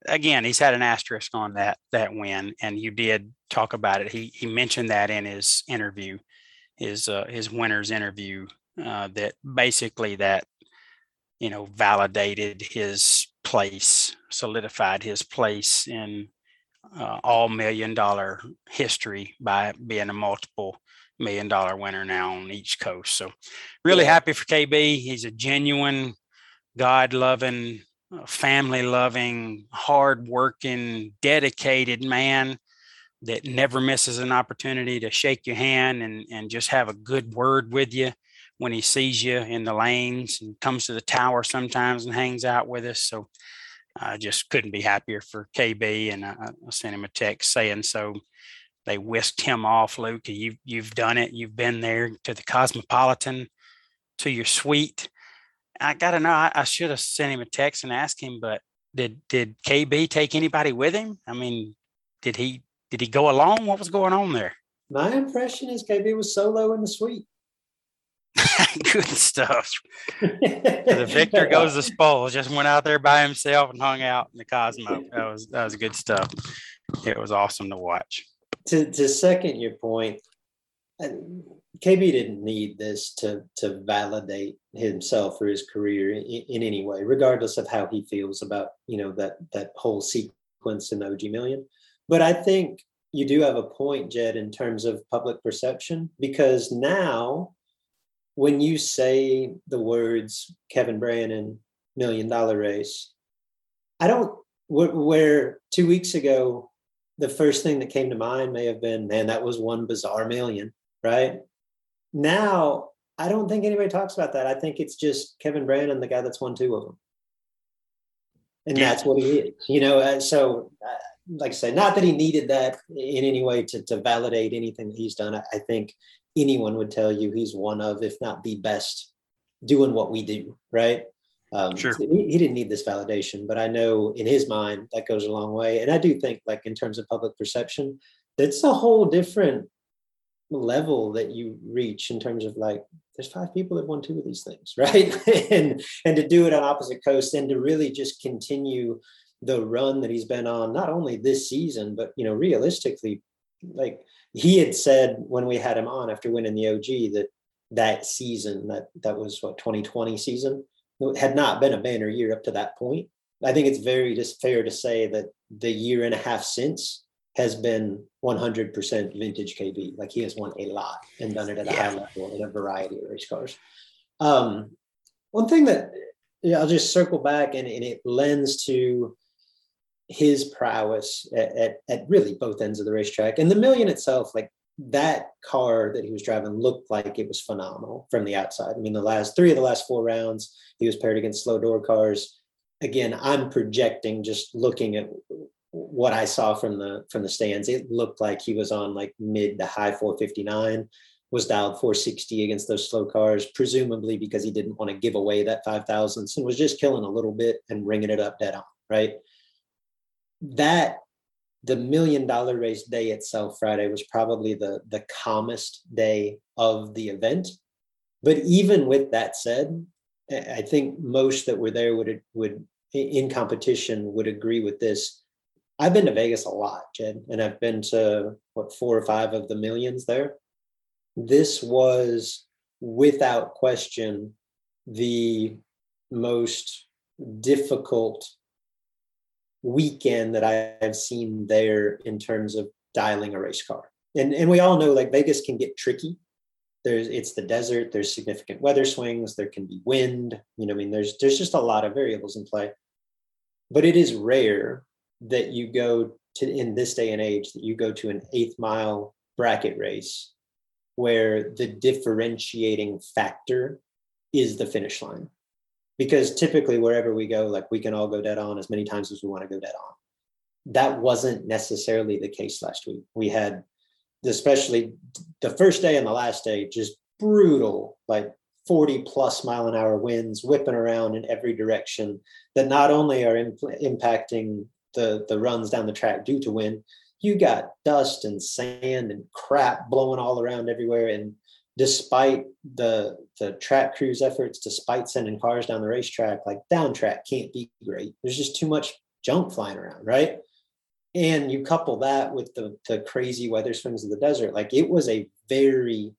again, he's had an asterisk on that win, and you did talk about it. He mentioned that in his interview, his winner's interview, that basically that, you know, validated his place, solidified his place in all $1 million history by being a multiple $1 million winner now on each coast. So really happy for KB. He's a genuine, God-loving, family-loving, hard-working, dedicated man that never misses an opportunity to shake your hand and just have a good word with you when he sees you in the lanes, and comes to the tower sometimes and hangs out with us. So I just couldn't be happier for KB. And I sent him a text saying, so they whisked him off, Luke. You've done it. You've been there, to the Cosmopolitan, to your suite. I got to know, I should have sent him a text and asked him, but did KB take anybody with him? I mean, did he go along? What was going on there? My impression is KB was solo in the suite. Good stuff. The victor goes to Spoils. Just went out there by himself and hung out in the Cosmo. That was good stuff. It was awesome to watch. To second your point, KB didn't need this to validate himself or his career in any way, regardless of how he feels about, you know, that whole sequence in OG Million. But I think you do have a point, Jed, in terms of public perception, because now when you say the words Kevin Brannan, $1 million race, where 2 weeks ago, the first thing that came to mind may have been, man, that was one bizarre million, right? Now, I don't think anybody talks about that. I think it's just Kevin Brannan, the guy that's won two of them. And that's what he is, you know, so... like I say, not that he needed that in any way to validate anything that he's done. I think anyone would tell you he's one of, if not the best, doing what we do, right? Sure. So he didn't need this validation, but I know in his mind that goes a long way. And I do think, like, in terms of public perception, that's a whole different level that you reach in terms of, like, there's 5 people that won 2 of these things, right? and to do it on opposite coasts, and to really just continue the run that he's been on, not only this season, but, you know, realistically, like he had said when we had him on after winning the OG, that season, that was what, 2020 season, had not been a banner year up to that point. I think it's very just fair to say that the year and a half since has been 100% vintage KB. Like he has won a lot and done it at a high level in a variety of race cars. One thing that, yeah, I'll just circle back, and it lends to his prowess at really both ends of the racetrack. And the million itself, like that car that he was driving looked like it was phenomenal from the outside. I mean, the last 3 of the last 4 rounds, he was paired against slow door cars. Again, I'm projecting, just looking at what I saw from the stands. It looked like he was on like mid to high 459, was dialed 460 against those slow cars, presumably because he didn't want to give away that 5,000th and was just killing a little bit and ringing it up dead on, right? That the $1 million race day itself, Friday, was probably the calmest day of the event. But even with that said, I think most that were there would in competition would agree with this. I've been to Vegas a lot, Jed, and I've been to 4 or 5 of the millions there. This was without question the most difficult weekend that I have seen there in terms of dialing a race car. And we all know, like, Vegas can get tricky. It's the desert. There's significant weather swings. There can be wind. You know, I mean, there's just a lot of variables in play. But it is rare that you go to, in this day and age, that you go to an 8th mile bracket race where the differentiating factor is the finish line. Because typically wherever we go, like, we can all go dead on as many times as we want to go dead on. That wasn't necessarily the case last week. We had, especially the first day and the last day, just brutal, like 40 plus mile an hour winds whipping around in every direction that not only are impacting the runs down the track due to wind, you got dust and sand and crap blowing all around everywhere. And despite the track crew's efforts, despite sending cars down the racetrack, like, down track can't be great. There's just too much junk flying around, right? And you couple that with the crazy weather swings of the desert. Like, it was a very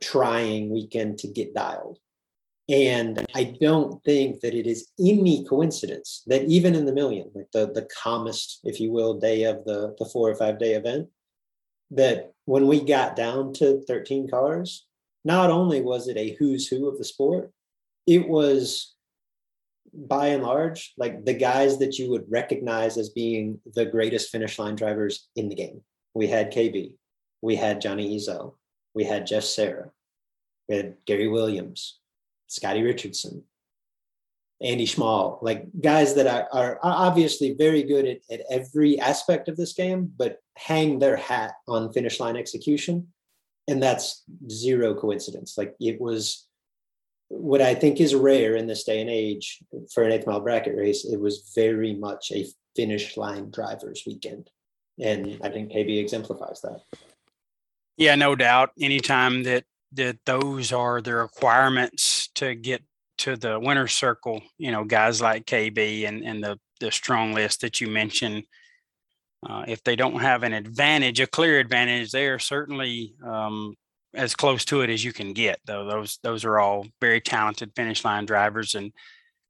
trying weekend to get dialed. And I don't think that it is any coincidence that even in the million, like the calmest, if you will, day of the 4 or 5 day event, that when we got down to 13 cars, not only was it a who's who of the sport, it was by and large, like the guys that you would recognize as being the greatest finish line drivers in the game. We had KB, we had Johnny Izzo, we had Jeff Serra, we had Gary Williams, Scotty Richardson, Andy Schmall, like guys that are obviously very good at every aspect of this game, but hang their hat on finish line execution. And that's zero coincidence. Like it was what I think is rare in this day and age for an 8th mile bracket race. It was very much a finish line drivers weekend. And I think KB exemplifies that. Yeah, no doubt. Anytime that those are the requirements to get to the winner's circle, you know, guys like KB and the strong list that you mentioned, if they don't have an advantage, a clear advantage, they are certainly as close to it as you can get, though. Those are all very talented finish line drivers and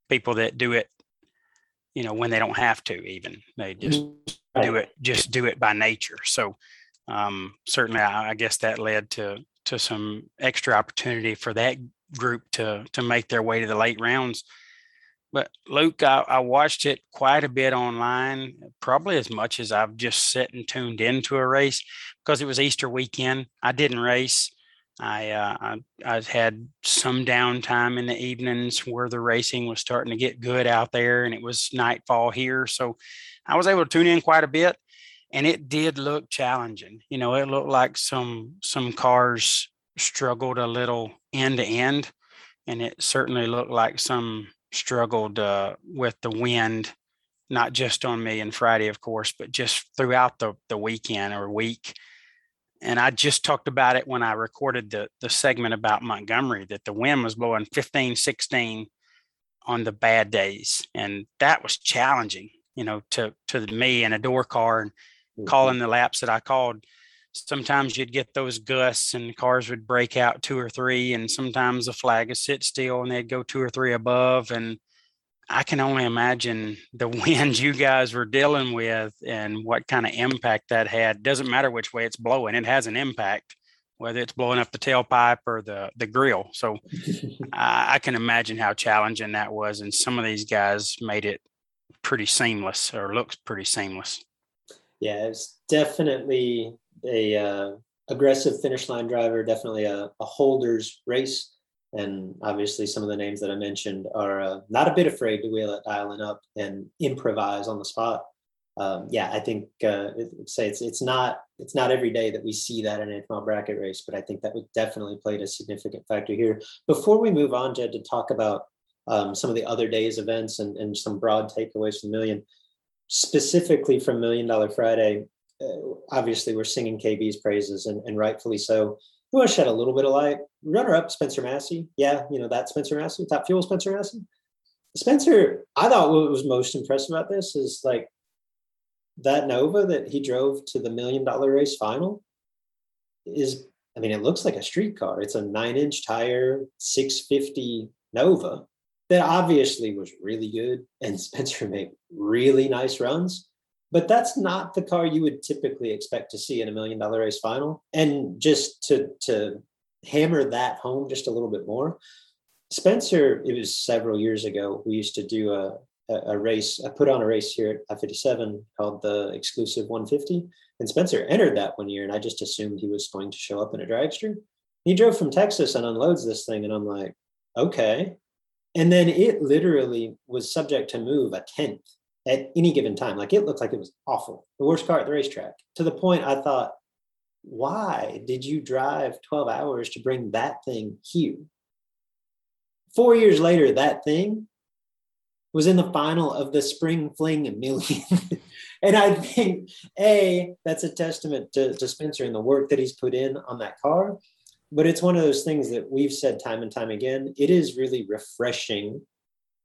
people that do it, you know, when they don't have to even. They just do it by nature. So certainly I guess that led to some extra opportunity for that group to make their way to the late rounds. But Luke, I watched it quite a bit online, probably as much as I've just sat and tuned into a race because it was Easter weekend. I didn't race. I had some downtime in the evenings where the racing was starting to get good out there, and it was nightfall here. So I was able to tune in quite a bit. And it did look challenging. You know, it looked like some cars struggled a little end to end, and it certainly looked like some struggled with the wind, not just on Million Friday, of course, but just throughout the weekend or week. And I just talked about it when I recorded the segment about Montgomery, that the wind was blowing 15, 16 on the bad days. And that was challenging, you know, to me in a door car. And calling the laps that I called, sometimes you'd get those gusts and cars would break out 2 or 3, and sometimes the flag would sit still and they'd go 2 or 3 above. And I can only imagine the winds you guys were dealing with and what kind of impact that had. Doesn't matter which way it's blowing, it has an impact, whether it's blowing up the tailpipe or the grill. So I can imagine how challenging that was, and some of these guys made it pretty seamless, or looks pretty seamless. Yeah, it's definitely a aggressive finish line driver, definitely a holder's race. And obviously some of the names that I mentioned are not a bit afraid to wheel it, dialing up, and improvise on the spot. I think say it's not every day that we see that in an 8th mile bracket race, but I think that would definitely played a significant factor here. Before we move on, Jed, to talk about some of the other day's events and some broad takeaways from Million, specifically from $1 Million Friday, obviously we're singing KB's praises, and rightfully so. We want to shed a little bit of light. Runner-up, Spencer Massey. Yeah, you know, that Spencer Massey, Top Fuel Spencer Massey. Spencer, I thought what was most impressive about this is like that Nova that he drove to the $1 Million race final is, I mean, it looks like a street car. It's a 9-inch tire, 650 Nova. That obviously was really good, and Spencer made really nice runs, but that's not the car you would typically expect to see in a $1 Million race final. And just to hammer that home just a little bit more, Spencer, it was several years ago, we used to do a race, I put on a race here at I-57 called the Exclusive 150, and Spencer entered that one year, and I just assumed he was going to show up in a dragster. He drove from Texas and unloads this thing, and I'm like, okay. And then it literally was subject to move a 10th at any given time. Like it looked like it was awful, the worst car at the racetrack, to the point I thought, why did you drive 12 hours to bring that thing here? 4 years later, that thing was in the final of the Spring Fling Million. And I think, A, that's a testament to Spencer and the work that he's put in on that car. But it's one of those things that we've said time and time again, it is really refreshing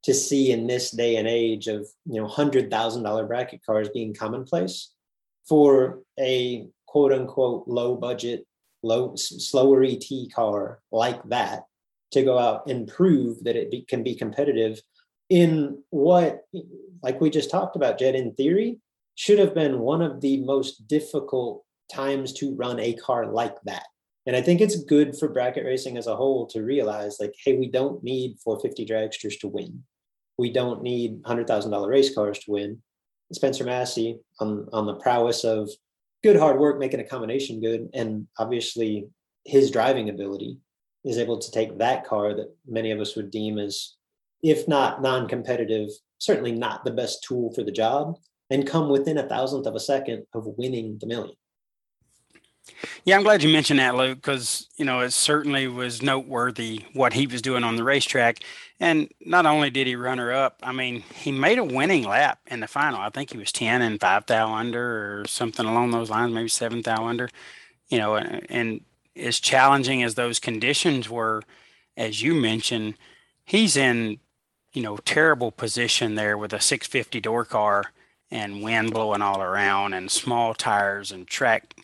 to see in this day and age of, you know, $100,000 bracket cars being commonplace, for a quote unquote low budget, slower ET car like that to go out and prove that it can be competitive in what, like we just talked about, Jed, in theory, should have been one of the most difficult times to run a car like that. And I think it's good for bracket racing as a whole to realize, like, hey, we don't need 450 dragsters to win. We don't need $100,000 race cars to win. Spencer Massey, on the prowess of good hard work, making a combination good, and obviously his driving ability, is able to take that car that many of us would deem as, if not non-competitive, certainly not the best tool for the job, and come within a thousandth of a second of winning the million. Yeah, I'm glad you mentioned that, Luke, because, you know, it certainly was noteworthy what he was doing on the racetrack. And not only did he run her up, I mean, he made a winning lap in the final. I think he was 10 and 5 thou under or something along those lines, maybe 7 thou under, you know, and as challenging as those conditions were, as you mentioned, he's in, you know, terrible position there with a 650 door car and wind blowing all around and small tires and track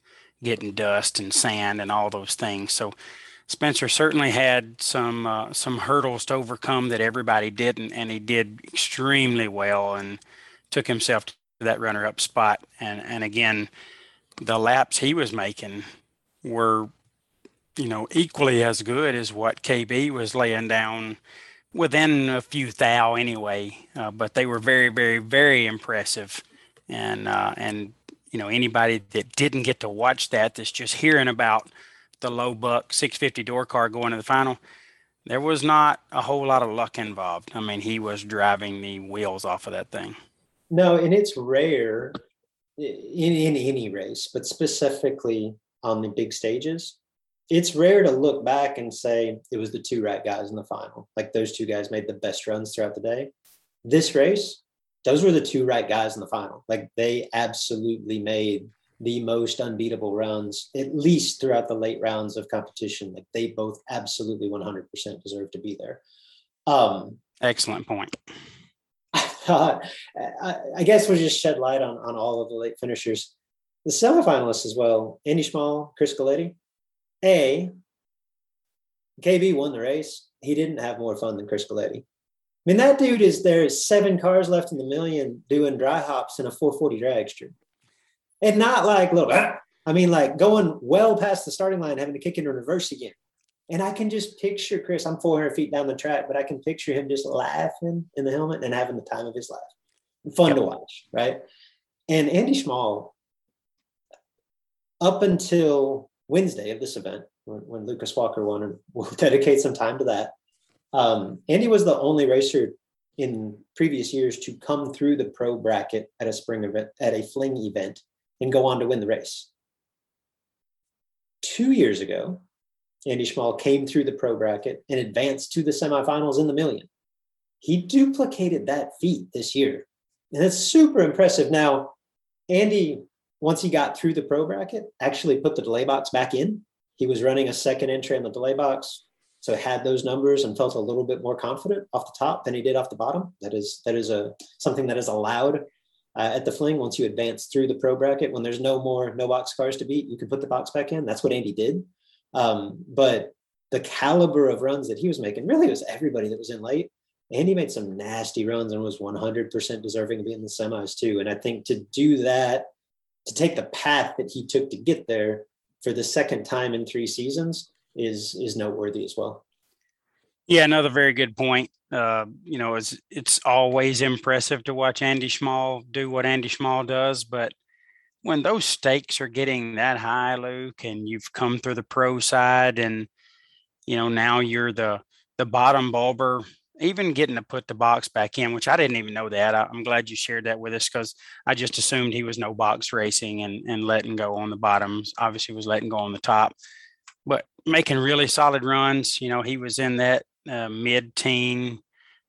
getting dust and sand and all those things. So Spencer certainly had some hurdles to overcome that everybody didn't, and he did extremely well and took himself to that runner-up spot. And again, the laps he was making were, you know, equally as good as what KB was laying down, within a few thou anyway. But they were very, very, very impressive. And you know, anybody that didn't get to watch that, that's just hearing about the low buck 650 door car going to the final, there was not a whole lot of luck involved. I mean, he was driving the wheels off of that thing. No, and it's rare in any race, but specifically on the big stages, it's rare to look back and say it was the two right guys in the final. Like, those two guys made the best runs throughout the day. This race, those were the two right guys in the final. Like, they absolutely made the most unbeatable runs, at least throughout the late rounds of competition. Like, they both absolutely 100% deserve to be there. Excellent point. I guess we'll just shed light on all of the late finishers. The semifinalists as well, Andy Schmall, Chris Whitfield. KB won the race. He didn't have more fun than Chris Whitfield. I mean, that dude is there. 7 cars left in the million doing dry hops in a 440 dragster, and not like little. I mean, like going well past the starting line, having to kick into reverse again. And I can just picture Chris. I'm 400 feet down the track, but I can picture him just laughing in the helmet and having the time of his life. Fun to watch, right? And Andy Schmall, up until Wednesday of this event, when Lucas Walker won, and we'll dedicate some time to that. Andy was the only racer in previous years to come through the pro bracket at a spring event, at a fling event, and go on to win the race. 2 years ago, Andy Schmall came through the pro bracket and advanced to the semifinals in the million. He duplicated that feat this year, and it's super impressive. Now, Andy, once he got through the pro bracket, actually put the delay box back in. He was running a second entry in the delay box, so had those numbers and felt a little bit more confident off the top than he did off the bottom. That is something that is allowed at the fling. Once you advance through the pro bracket, when there's no box cars to beat, you can put the box back in. That's what Andy did. But the caliber of runs that he was making, really was everybody that was in late. Andy made some nasty runs and was 100% deserving to be in the semis too. And I think to do that, to take the path that he took to get there for the second time in 3 seasons, is noteworthy as well. Yeah, another very good point. You know, it's always impressive to watch Andy Schmall do what Andy Schmall does, but when those stakes are getting that high, Luke, and you've come through the pro side and, you know, now you're the bottom bulber, even getting to put the box back in, which I didn't even know that. I'm glad you shared that with us, because I just assumed he was no box racing and letting go on the bottoms. Obviously was letting go on the top, but making really solid runs. You know, he was in that mid-teen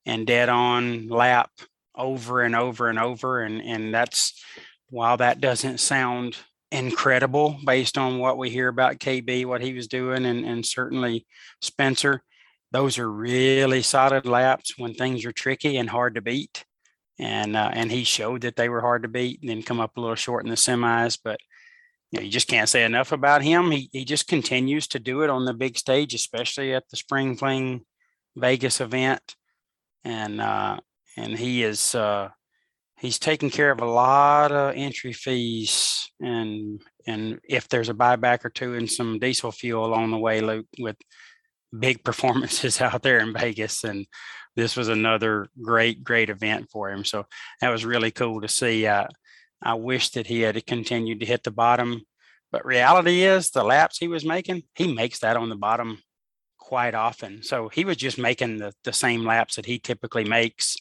and dead on lap over and over and over. And that's, while that doesn't sound incredible based on what we hear about KB, what he was doing, and certainly Spencer, those are really solid laps when things are tricky and hard to beat. And he showed that they were hard to beat, and then come up a little short in the semis, but you know, you just can't say enough about him. He just continues to do it on the big stage, especially at the Spring Fling Vegas event. And he is, he's taking care of a lot of entry fees, and if there's a buyback or two and some diesel fuel along the way, Luke, with big performances out there in Vegas. And this was another great, great event for him. So that was really cool to see. I wish that he had continued to hit the bottom, but reality is the laps he was making, he makes that on the bottom quite often. So he was just making the same laps that he typically makes,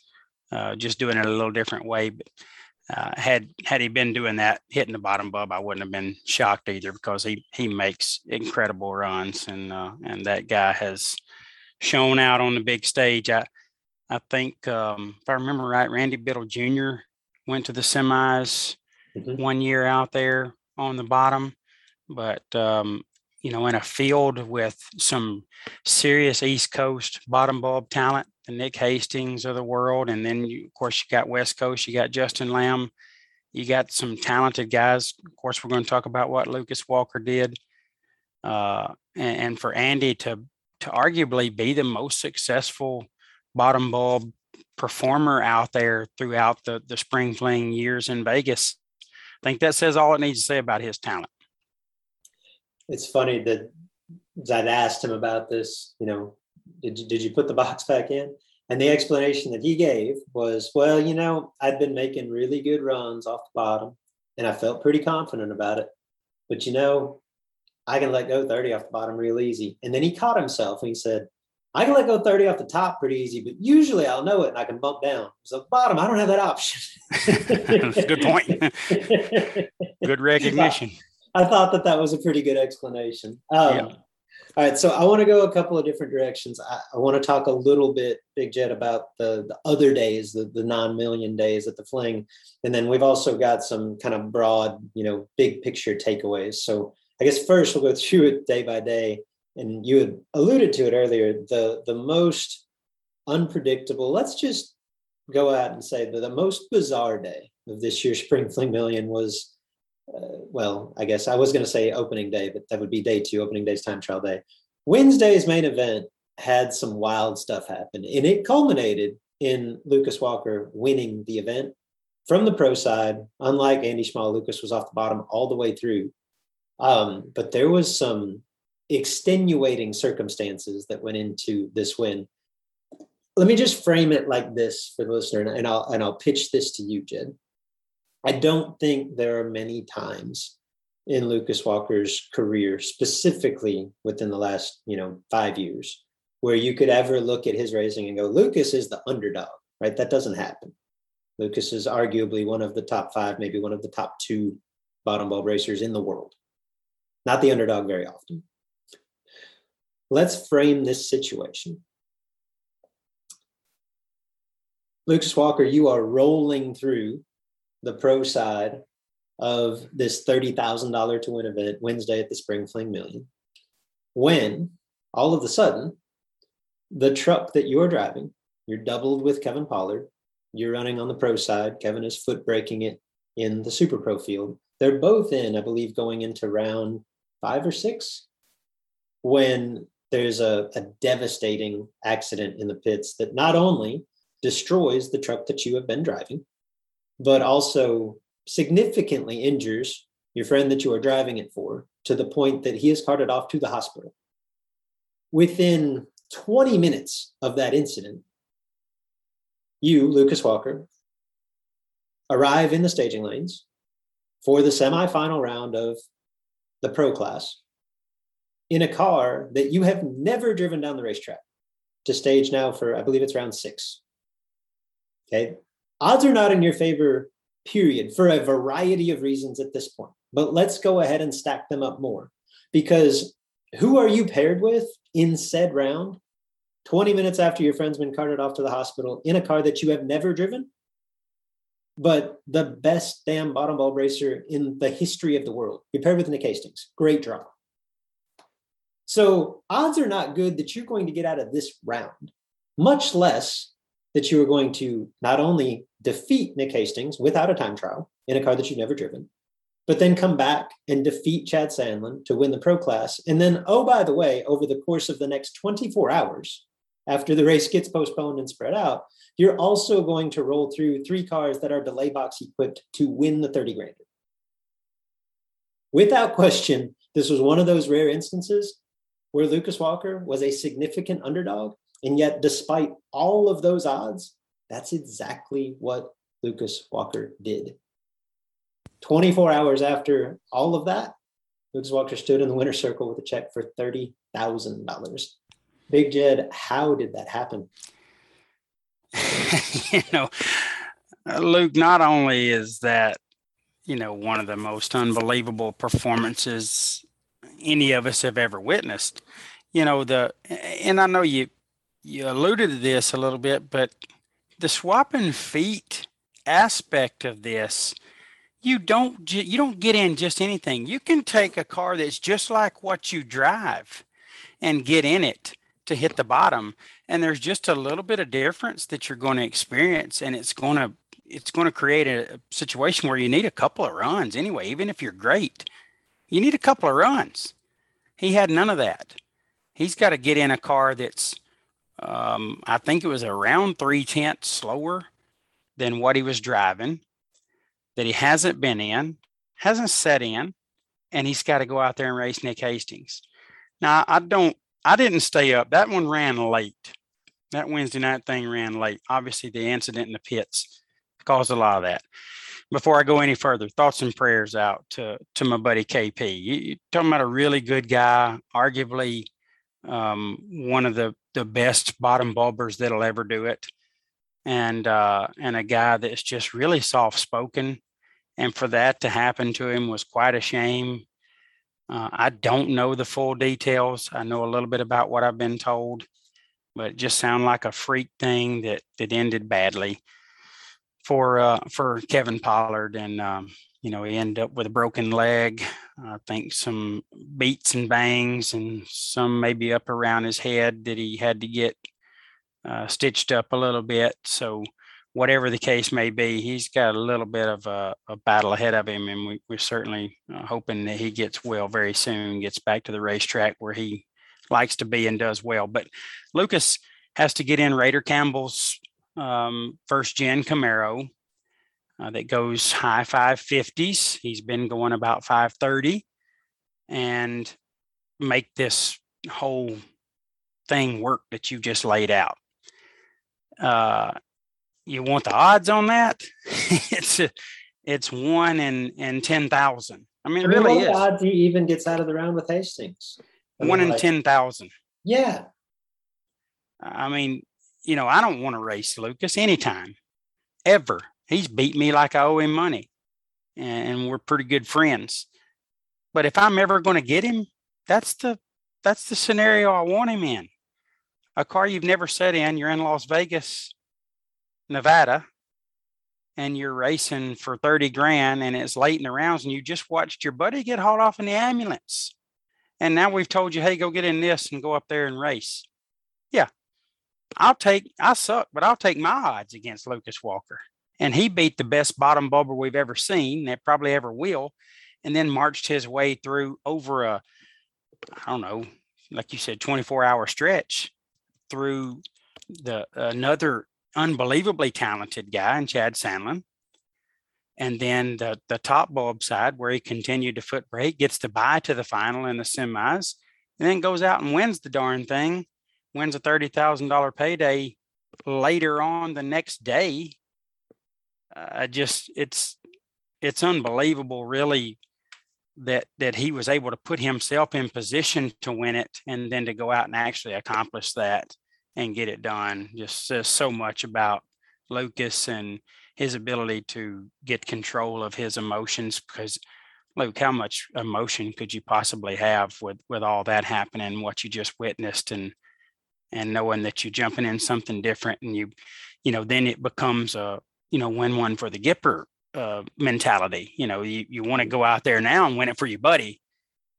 just doing it a little different way. But had he been doing that, hitting the bottom, Bub, I wouldn't have been shocked either, because he makes incredible runs, and that guy has shown out on the big stage. I think, if I remember right, Randy Biddle Jr. went to the semis one year out there on the bottom, but you know, in a field with some serious East Coast bottom bulb talent, the Nick Hastings of the world. And then, you, of course, you got West Coast, you got Justin Lamb, you got some talented guys. Of course, we're going to talk about what Lucas Walker did. And for Andy to arguably be the most successful bottom bulb performer out there throughout the Spring Fling years in Vegas, I think that says all it needs to say about his talent. It's funny that I'd asked him about this, you know, did you put the box back in? And the explanation that he gave was, well, you know, I'd been making really good runs off the bottom and I felt pretty confident about it, but you know, I can let go 30 off the bottom real easy. And then he caught himself and he said, I can let go 30 off the top pretty easy, but usually I'll know it and I can bump down. So bottom, I don't have that option. Good point. Good recognition. I thought that was a pretty good explanation. Yeah. All right, so I want to go a couple of different directions. I want to talk a little bit, Big Jet, about the other days, the non-million days at the Fling. And then we've also got some kind of broad, you know, big picture takeaways. So I guess first we'll go through it day by day. And you had alluded to it earlier, the most unpredictable, let's just go out and say that the most bizarre day of this year's Spring Fling Million was, well, I guess I was going to say opening day, but that would be day two, opening day's time trial day. Wednesday's main event had some wild stuff happen, and it culminated in Lucas Walker winning the event from the pro side. Unlike Andy Schmall, Lucas was off the bottom all the way through. But there was some extenuating circumstances that went into this win. Let me just frame it like this for the listener, and I'll pitch this to you, Jed. I don't think there are many times in Lucas Walker's career, specifically within the last, you know, 5 years, where you could ever look at his racing and go, Lucas is the underdog, right? That doesn't happen. Lucas is arguably one of the top five, maybe one of the top two bottom bulb racers in the world. Not the underdog very often. Let's frame this situation. Lucas Walker, you are rolling through the pro side of this $30,000 to win event Wednesday at the Spring Fling Million, when all of a sudden the truck that you're driving, you're doubled with Kevin Pollard, you're running on the pro side, Kevin is foot braking it in the super pro field. They're both in, I believe, going into round 5 or 6, when there's a devastating accident in the pits that not only destroys the truck that you have been driving, but also significantly injures your friend that you are driving it for, to the point that he is carted off to the hospital. Within 20 minutes of that incident, you, Lucas Walker, arrive in the staging lanes for the semifinal round of the pro class in a car that you have never driven down the racetrack to stage now for, I believe it's round 6. Okay. Odds are not in your favor, period, for a variety of reasons at this point. But let's go ahead and stack them up more, because who are you paired with in said round 20 minutes after your friend's been carted off to the hospital in a car that you have never driven, but the best damn bottom bulb racer in the history of the world? You're paired with Nick Hastings. Great draw. So odds are not good that you're going to get out of this round, much less that you were going to not only defeat Nick Hastings without a time trial in a car that you've never driven, but then come back and defeat Chad Sandlin to win the pro class. And then, oh, by the way, over the course of the next 24 hours, after the race gets postponed and spread out, you're also going to roll through three cars that are delay box equipped to win the 30 grander. Without question, this was one of those rare instances where Lucas Walker was a significant underdog. And yet, despite all of those odds, that's exactly what Lucas Walker did. 24 hours after all of that, Lucas Walker stood in the winner's circle with a check for $30,000. Big Jed, how did that happen? You know, Luke, not only is that, you know, one of the most unbelievable performances any of us have ever witnessed, you know, and I know you alluded to this a little bit, but the swapping feet aspect of this, you don't get in just anything. You can take a car that's just like what you drive and get in it to hit the bottom. And there's just a little bit of difference that you're going to experience. And it's going to create a situation where you need a couple of runs anyway. Even if you're great, you need a couple of runs. He had none of that. He's got to get in a car that's, I think it was around 3/10 slower than what he was driving, that he hasn't been in, hasn't set in, and he's got to go out there and race Nick Hastings. Now, I didn't stay up. That one ran late. That Wednesday night thing ran late. Obviously, the incident in the pits caused a lot of that. Before I go any further, thoughts and prayers out to my buddy KP. You're talking about a really good guy, arguably one of the best bottom bulbers that'll ever do it. And a guy that's just really soft-spoken. And for that to happen to him was quite a shame. I don't know the full details. I know a little bit about what I've been told, but it just sounded like a freak thing that ended badly for Kevin Pollard. And, you know, he ended up with a broken leg, I think some beats and bangs and some maybe up around his head that he had to get stitched up a little bit. So whatever the case may be, he's got a little bit of a battle ahead of him, and we're certainly hoping that he gets well very soon, gets back to the racetrack where he likes to be and does well. But Lucas has to get in Raider Campbell's first-gen Camaro that goes high 550s. He's been going about 530, and make this whole thing work that you just laid out. You want the odds on that? It's 1 in 10,000. I mean, it really is. The odds he even gets out of the round with Hastings. I mean, 1 in 10,000. Yeah. I mean, you know, I don't want to race Lucas anytime, ever. He's beat me like I owe him money, and we're pretty good friends. But if I'm ever going to get him, that's the scenario I want him in. A car you've never sat in. You're in Las Vegas, Nevada, and you're racing for 30 grand, and it's late in the rounds, and you just watched your buddy get hauled off in the ambulance. And now we've told you, hey, go get in this and go up there and race. Yeah, I suck, but I'll take my odds against Lucas Walker. And he beat the best bottom bulber we've ever seen, that probably ever will, and then marched his way through over a, I don't know, like you said, 24-hour stretch through another unbelievably talented guy in Chad Sandlin, and then the top bulb side where he continued to foot brake, gets the bye to the final in the semis, and then goes out and wins the darn thing, wins a $30,000 payday later on the next day. It's unbelievable, really, that he was able to put himself in position to win it, and then to go out and actually accomplish that and get it done. Just says so much about Lucas and his ability to get control of his emotions, because, Luke, how much emotion could you possibly have with all that happening, what you just witnessed, and knowing that you're jumping in something different, and you know, then it becomes a, you know, win one for the Gipper mentality. You know, you want to go out there now and win it for your buddy,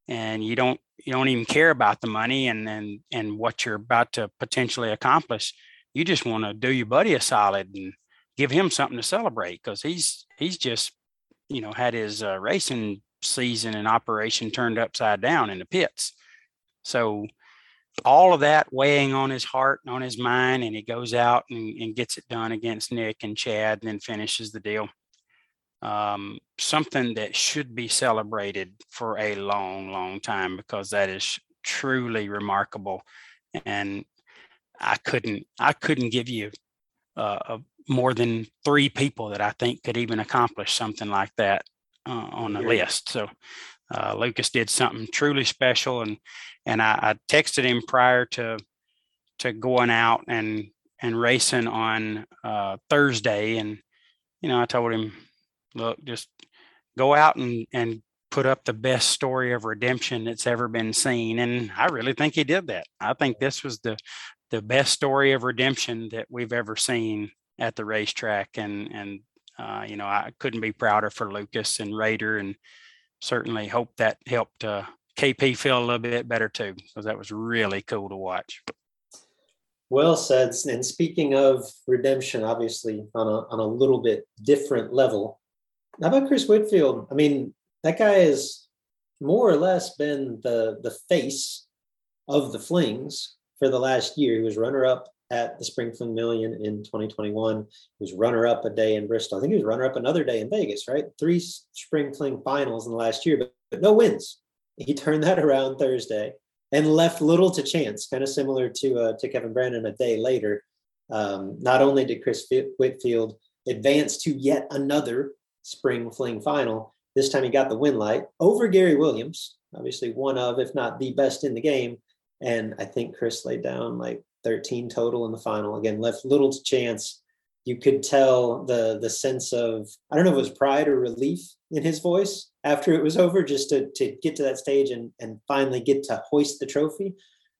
and you don't even care about the money and what you're about to potentially accomplish. You just want to do your buddy a solid and give him something to celebrate, because he's just you know, had his racing season and operation turned upside down in the pits. So all of that weighing on his heart and on his mind, and he goes out and gets it done against Nick and Chad and then finishes the deal. Something that should be celebrated for a long, long time, because that is truly remarkable. And I couldn't give you more than three people that I think could even accomplish something like that on the list. So Lucas did something truly special, and I texted him prior to going out and racing on Thursday, and you know, I told him, look, just go out and put up the best story of redemption that's ever been seen. And I really think he did that. I think this was the best story of redemption that we've ever seen at the racetrack. And you know, I couldn't be prouder for Lucas and Raider, and certainly hope that helped KP feel a little bit better too, because that was really cool to watch. Well said. And speaking of redemption, obviously on a little bit different level, how about Chris Whitfield? I mean, that guy has more or less been the face of the Flings for the last year. He was runner-up at the Spring Fling Million in 2021. He was runner-up a day in Bristol. I think he was runner-up another day in Vegas, right? 3 Spring Fling finals in the last year, but no wins. He turned that around Thursday and left little to chance, kind of similar to Kevin Brannan a day later. Not only did Chris Whitfield advance to yet another Spring Fling final, this time he got the win light over Gary Williams, obviously one of, if not the best in the game. And I think Chris laid down like 13 total in the final. Again, left little to chance. You could tell the sense of, I don't know if it was pride or relief in his voice after it was over, just to get to that stage and finally get to hoist the trophy.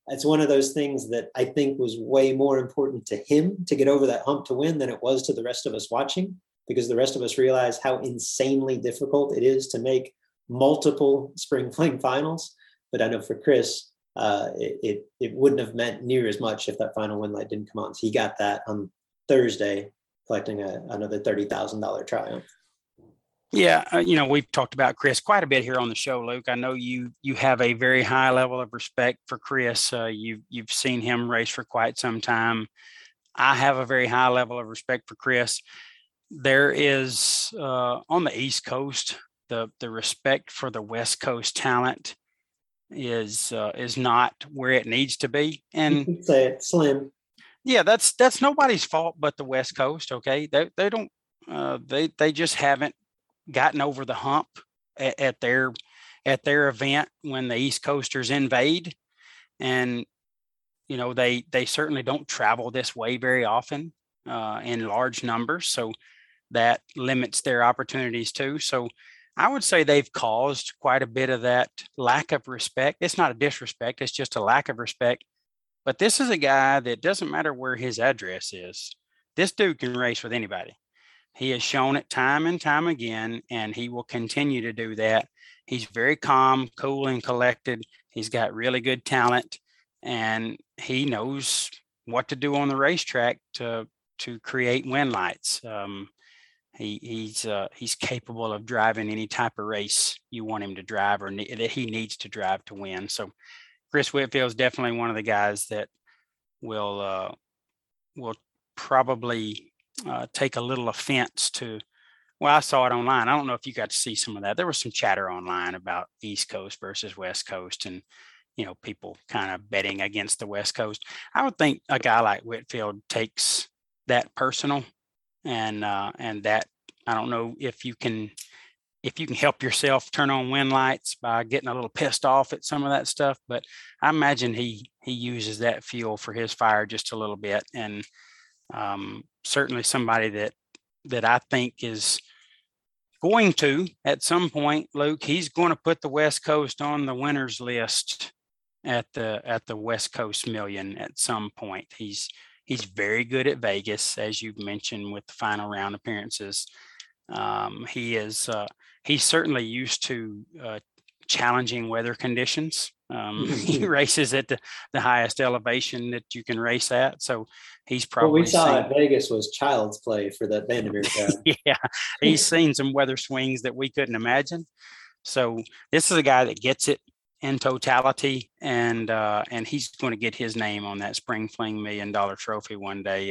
It's one of those things that I think was way more important to him to get over that hump to win than it was to the rest of us watching, because the rest of us realize how insanely difficult it is to make multiple Spring Fling finals. But I know for Chris, it wouldn't have meant near as much if that final win light didn't come on. So he got that on Thursday, collecting another $30,000 triumph. Yeah, you know, we've talked about Chris quite a bit here on the show, Luke. I know you have a very high level of respect for Chris. You've seen him race for quite some time. I have a very high level of respect for Chris. There is on the East Coast, the respect for the West Coast talent is not where it needs to be, and you say it's slim. Yeah, that's nobody's fault but the West Coast. Okay, they don't they just haven't gotten over the hump at their event when the East Coasters invade, and you know they certainly don't travel this way very often in large numbers, so that limits their opportunities too. So I would say they've caused quite a bit of that lack of respect. It's not a disrespect. It's just a lack of respect. But this is a guy that doesn't matter where his address is. This dude can race with anybody. He has shown it time and time again, and he will continue to do that. He's very calm, cool, and collected. He's got really good talent, and he knows what to do on the racetrack to create win lights. He's capable of driving any type of race you want him to drive or that he needs to drive to win. So Chris Whitfield is definitely one of the guys that will probably take a little offense to, well, I saw it online. I don't know if you got to see some of that. There was some chatter online about East Coast versus West Coast and, you know, people kind of betting against the West Coast. I would think a guy like Whitfield takes that personal. And that, I don't know if you can help yourself turn on win lights by getting a little pissed off at some of that stuff, but I imagine he uses that fuel for his fire just a little bit. And certainly somebody that I think is going to, at some point, Luke, he's going to put the West Coast on the winners list at the West Coast Million at some point. He's very good at Vegas, as you've mentioned, with the final round appearances. He's certainly used to challenging weather conditions. He races at the highest elevation that you can race at, so he's probably what we saw at Vegas was child's play for that Vandermeer guy. Yeah, he's seen some weather swings that we couldn't imagine. So this is a guy that gets it in totality, and he's going to get his name on that Spring Fling $1 million trophy one day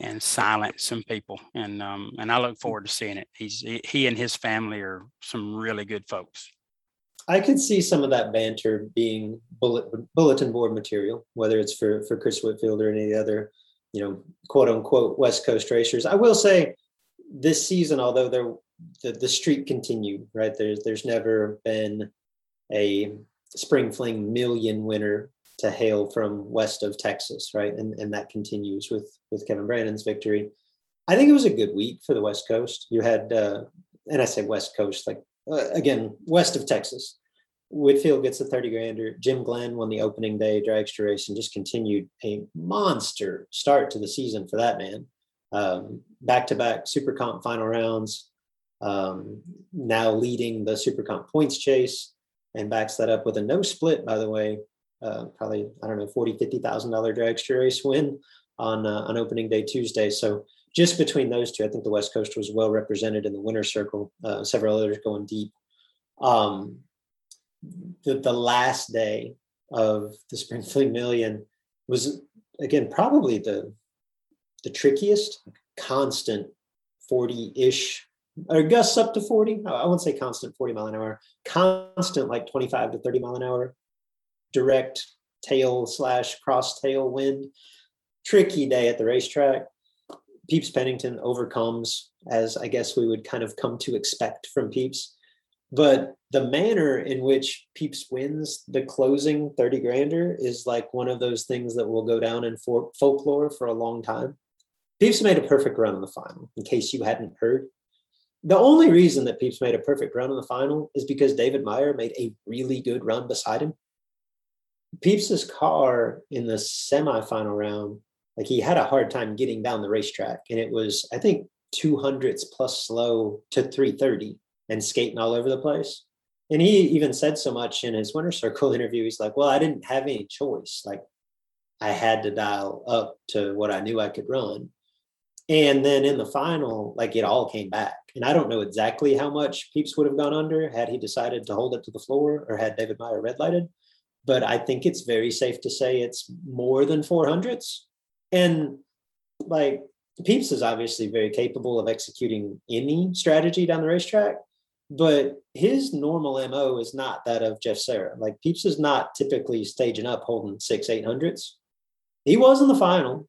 and silence some people. And I look forward to seeing it. He and his family are some really good folks. I could see some of that banter being bulletin board material, whether it's for Chris Whitfield or any other, quote unquote West Coast racers. I will say this season, although the streak continued, right? There's never been a Spring Fling Million winner to hail from west of Texas, right? And that continues with Kevin Brannan's victory. I think it was a good week for the West Coast. You had, and I say West Coast, again, west of Texas. Whitfield gets a 30 grander. Jim Glenn won the opening day dragster race and just continued a monster start to the season for that man. Back-to-back SuperComp final rounds, now leading the SuperComp points chase, and backs that up with a no split, by the way, probably, I don't know, $40,000, $50,000 dragster race win on opening day Tuesday. So just between those two, I think the West Coast was well represented in the winner's circle, several others going deep. The last day of the Spring Fling Million was, again, probably the trickiest, constant 40-ish, or gusts up to 40. I won't say constant 40 mile an hour, constant 25 to 30 mile an hour, direct tail/cross tail wind. Tricky day at the racetrack. Peeps Pennington overcomes, as I guess we would kind of come to expect from Peeps, but the manner in which Peeps wins the closing 30 grander is one of those things that will go down in folklore for a long time. Peeps made a perfect run in the final, in case you hadn't heard. The only reason that Peeps made a perfect run in the final is because David Meyer made a really good run beside him. Peeps' car in the semifinal round, he had a hard time getting down the racetrack, and it was, I think, 200s plus slow to 330 and skating all over the place. And he even said so much in his winter circle interview. He's like, well, I didn't have any choice. I had to dial up to what I knew I could run. And then in the final, it all came back. And I don't know exactly how much Peeps would have gone under had he decided to hold it to the floor or had David Meyer red lighted. But I think it's very safe to say it's more than 400s. And Peeps is obviously very capable of executing any strategy down the racetrack, but his normal MO is not that of Jeff Serra. Peeps is not typically staging up holding 600s, 800s. He was in the final,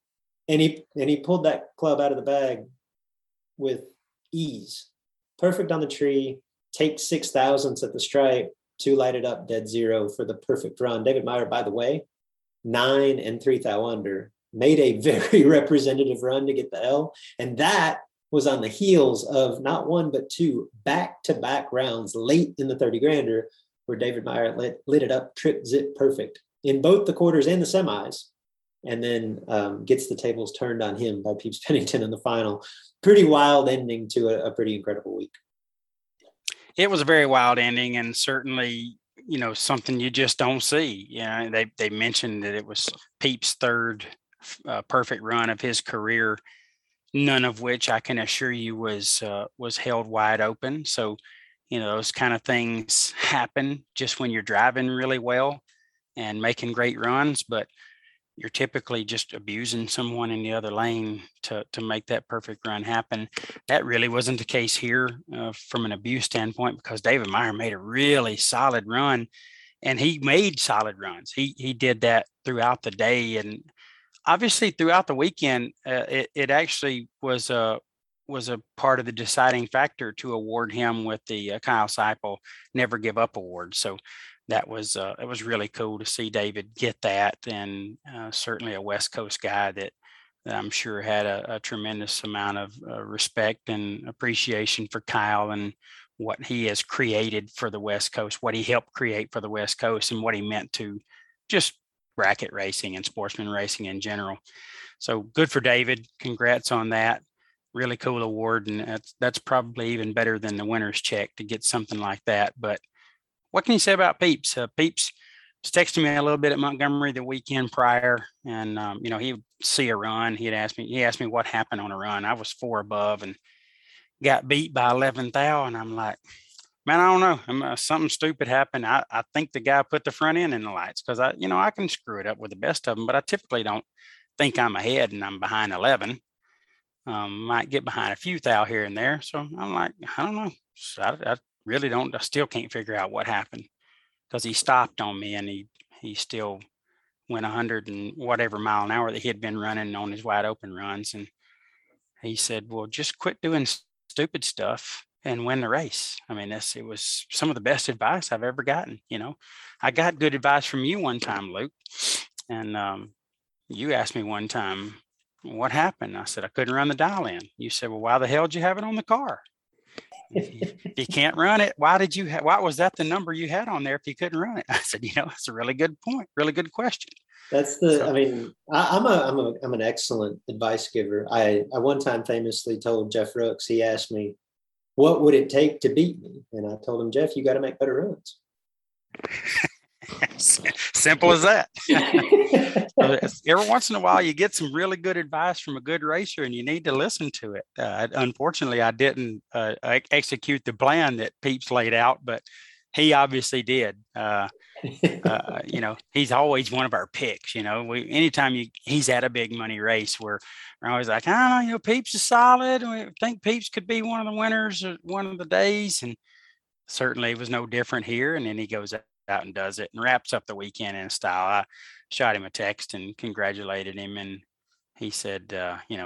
and he pulled that club out of the bag with ease. Perfect on the tree, takes 6,000ths at the stripe, two lighted up, dead zero for the perfect run. David Meyer, by the way, 9 and 3 thou under. Made a very representative run to get the L. And that was on the heels of not one, but two back-to-back rounds late in the 30 grander where David Meyer lit it up, trip, zip, perfect in both the quarters and the semis, and then gets the tables turned on him by Peeps Pennington in the final. Pretty wild ending to a pretty incredible week. It was a very wild ending, and certainly, something you just don't see. They mentioned that it was Peeps' third perfect run of his career, none of which I can assure you was held wide open. So, those kind of things happen just when you're driving really well and making great runs, but you're typically just abusing someone in the other lane to make that perfect run happen. That really wasn't the case here from an abuse standpoint, because David Meyer made a really solid run, and he made solid runs. He did that throughout the day, and obviously throughout the weekend, it actually was a part of the deciding factor to award him with the Kyle Seipel Never Give Up Award. So that was it was really cool to see David get that, and certainly a West Coast guy that I'm sure had a tremendous amount of respect and appreciation for Kyle and what he has created for the West Coast, what he helped create for the West Coast, and what he meant to just bracket racing and sportsman racing in general. So good for David. Congrats on that. Really cool award. And that's probably even better than the winner's check to get something like that. But what can you say about Peeps? Peeps was texting me a little bit at Montgomery the weekend prior, and you know, he would see a run. He asked me what happened on a run. I was four above and got beat by 11th thou, and I'm like, man, I don't know. Something stupid happened. I think the guy put the front end in the lights, because I can screw it up with the best of them, but I typically don't think I'm ahead and I'm behind 11. Might get behind a few thou here and there. So I'm like, I don't know. So I still can't figure out what happened, because he stopped on me and he still went 100 and whatever mile an hour that he had been running on his wide open runs. And he said, well, just quit doing stupid stuff and win the race. I mean, it was some of the best advice I've ever gotten. You know, I got good advice from you one time, Luke. And you asked me one time, what happened? I said, I couldn't run the dial in. You said, well, why the hell did you have it on the car? If you can't run it, why did you why was that the number you had on there if you couldn't run it? I said, that's a really good point, really good question. I'm an excellent advice giver. I one time famously told Jeff Rooks, he asked me, what would it take to beat me? And I told him, Jeff, you got to make better runs. Simple as that. Every once in a while, you get some really good advice from a good racer, and you need to listen to it. Unfortunately, I didn't execute the plan that Peeps laid out, but he obviously did. He's always one of our picks. He's at a big money race where we're always like, Peeps is solid. We think Peeps could be one of the winners one of the days, and certainly it was no different here. And then he goes out and does it and wraps up the weekend in style. I shot him a text and congratulated him, and he said,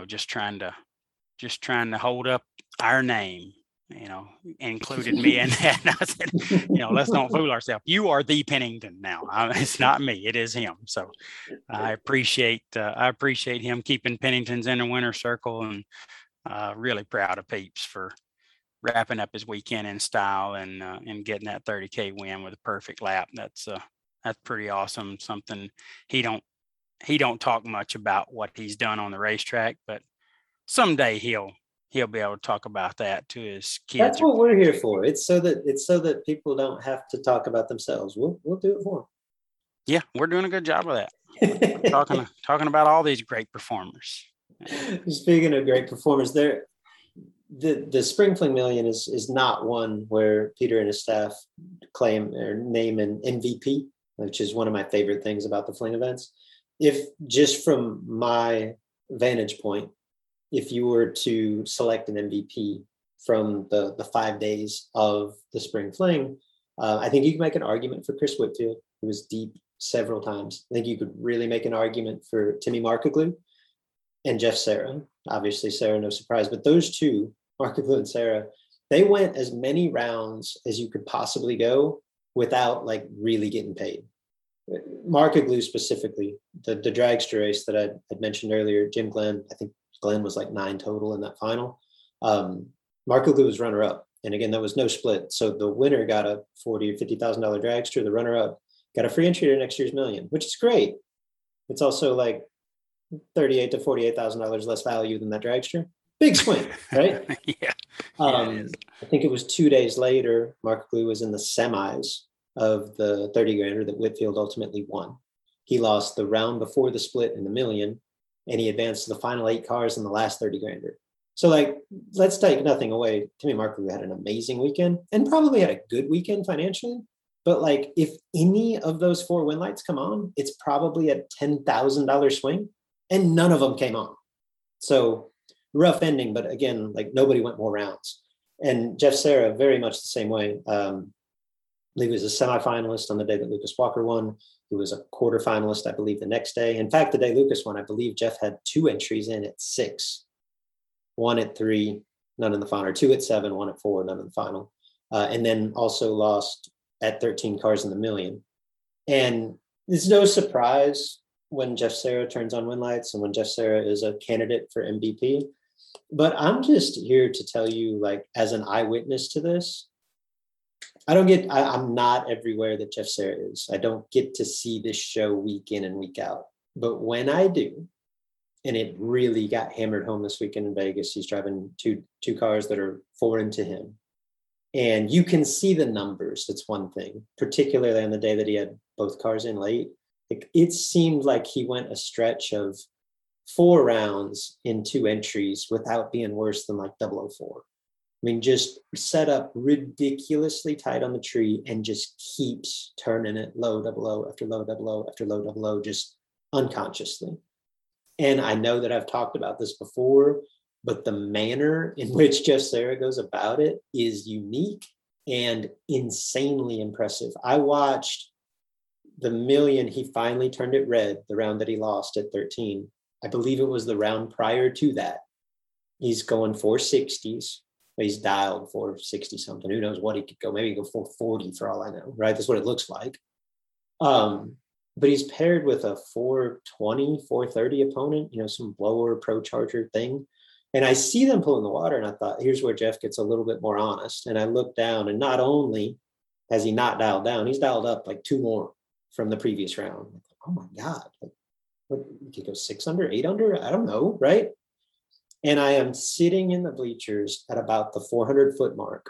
just trying to hold up our name, included me in that. And I said, let's don't fool ourselves. You are the Pennington now. It's not me, it is him. So I appreciate him keeping Pennington's in the winner's circle, and really proud of Peeps for wrapping up his weekend in style and getting that 30K win with a perfect lap. That's pretty awesome. Something he don't talk much about what he's done on the racetrack, but someday he'll be able to talk about that to his kids. That's what we're here for. It's so that people don't have to talk about themselves. We'll do it for them. Yeah, we're doing a good job of that. talking about all these great performers. Speaking of great performers, there. The Spring Fling Million is not one where Peter and his staff claim or name an MVP, which is one of my favorite things about the Fling events. If just from my vantage point, if you were to select an MVP from the 5 days of the Spring Fling, I think you can make an argument for Chris Whitfield, who was deep several times. I think you could really make an argument for Timmy Marcoglou and Jeff Serra. Obviously, Serra, no surprise, but those two, Marcoglou and Serra, they went as many rounds as you could possibly go without really getting paid. Marcoglou specifically, the dragster race that I had mentioned earlier, Jim Glenn, I think Glenn was 9 total in that final. Marcoglou was runner up. And again, there was no split. So the winner got a $40,000 or $50,000 dragster. The runner up got a free entry to next year's million, which is great. It's also $38,000 to $48,000 less value than that dragster. Big swing, right? Yeah. I think it was 2 days later, Marcoglou was in the semis of the 30 grander that Whitfield ultimately won. He lost the round before the split in the million, and he advanced to the final 8 cars in the last 30 grander. So let's take nothing away. Timmy Marcoglou had an amazing weekend and probably had a good weekend financially. But if any of those 4 win lights come on, it's probably a $10,000 swing. And none of them came on. So rough ending, but again, nobody went more rounds. And Jeff Serra, very much the same way. He was a semifinalist on the day that Lucas Walker won. He was a quarterfinalist, I believe, the next day. In fact, the day Lucas won, I believe Jeff had 2 entries in at 6. 1 at 3, none in the final. 2 at 7, 1 at 4, none in the final. And then also lost at 13 cars in the million. And it's no surprise when Jeff Serra turns on win lights and when Jeff Serra is a candidate for MVP. But I'm just here to tell you, as an eyewitness to this, I'm not everywhere that Jeff Serra is. I don't get to see this show week in and week out. But when I do, and it really got hammered home this weekend in Vegas, he's driving two cars that are foreign to him. And you can see the numbers. That's one thing, particularly on the day that he had both cars in late. It seemed like he went a stretch of 4 rounds in 2 entries without being worse than like 004. I mean, just set up ridiculously tight on the tree and just keeps turning it low, double O after low, double O after low, double O, just unconsciously. And I know that I've talked about this before, but the manner in which Jeff Serra goes about it is unique and insanely impressive. I watched the million, he finally turned it red, the round that he lost at 13. I believe it was the round prior to that. He's going 460s. He's dialed 460 something. Who knows what he could go? Maybe he could go 440 for all I know, right? That's what it looks like. But he's paired with a 420, 430 opponent, you know, some blower pro charger thing. And I see them pulling the water, and I thought, here's where Jeff gets a little bit more honest. And I look down, and not only has he not dialed down, he's dialed up like 2 more from the previous round. Oh my God. Like, what, you could go 6 under, 8 under? I don't know, right? And I am sitting in the bleachers at about the 400-foot mark.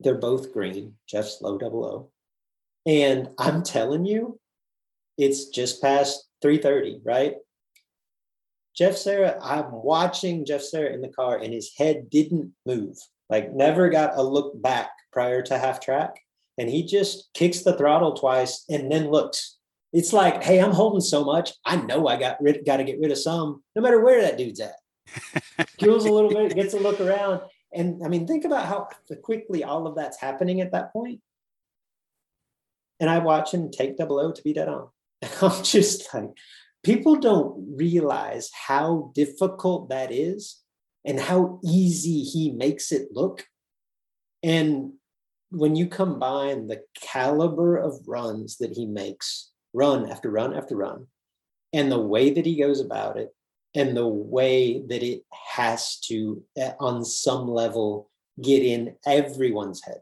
They're both green, Jeff's low, double O. And I'm telling you, it's just past 3:30, right? Jeff Serra, I'm watching Jeff Serra in the car, and his head didn't move, like never got a look back prior to half track. And he just kicks the throttle twice and then looks. It's like, hey, I'm holding so much. I know I got to get rid of some, no matter where that dude's at. Kills a little bit, gets a look around. And I mean, think about how quickly all of that's happening at that point. And I watch him take double O to be dead on. I'm just like, people don't realize how difficult that is and how easy he makes it look. And when you combine the caliber of runs that he makes, run after run after run, and the way that he goes about it, and the way that it has to, on some level, get in everyone's head.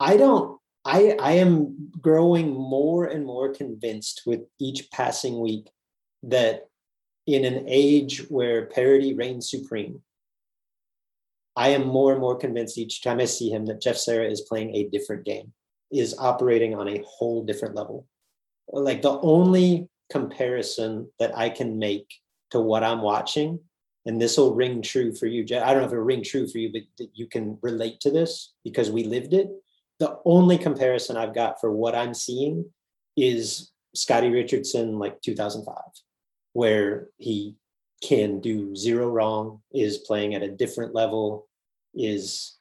I am growing more and more convinced with each passing week that in an age where parody reigns supreme, I am more and more convinced each time I see him that Jeff Serra is playing a different game, is operating on a whole different level. Like the only comparison that I can make to what I'm watching, and this will ring true for you, Jeff. I don't know if it'll ring true for you, but you can relate to this because we lived it. The only comparison I've got for what I'm seeing is Scotty Richardson, like 2005, where he can do zero wrong, is playing at a different level, is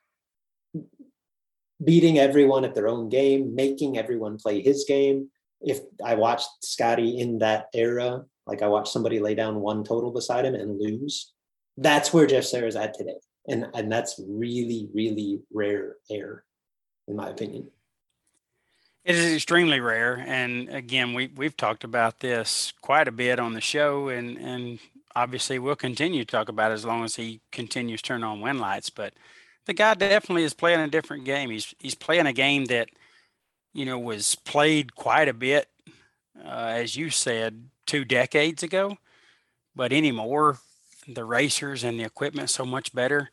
beating everyone at their own game, making everyone play his game. If I watched Scotty in that era, like I watched somebody lay down 1 total beside him and lose, that's where Jeff Serra's at today. And that's really, really rare air, in my opinion. It is extremely rare. And again, we've talked about this quite a bit on the show, and obviously we'll continue to talk about it as long as he continues to turn on win lights. But the guy definitely is playing a different game. He's playing a game that, you know, was played quite a bit, as you said, 2 decades ago. But anymore, the racers and the equipment so much better.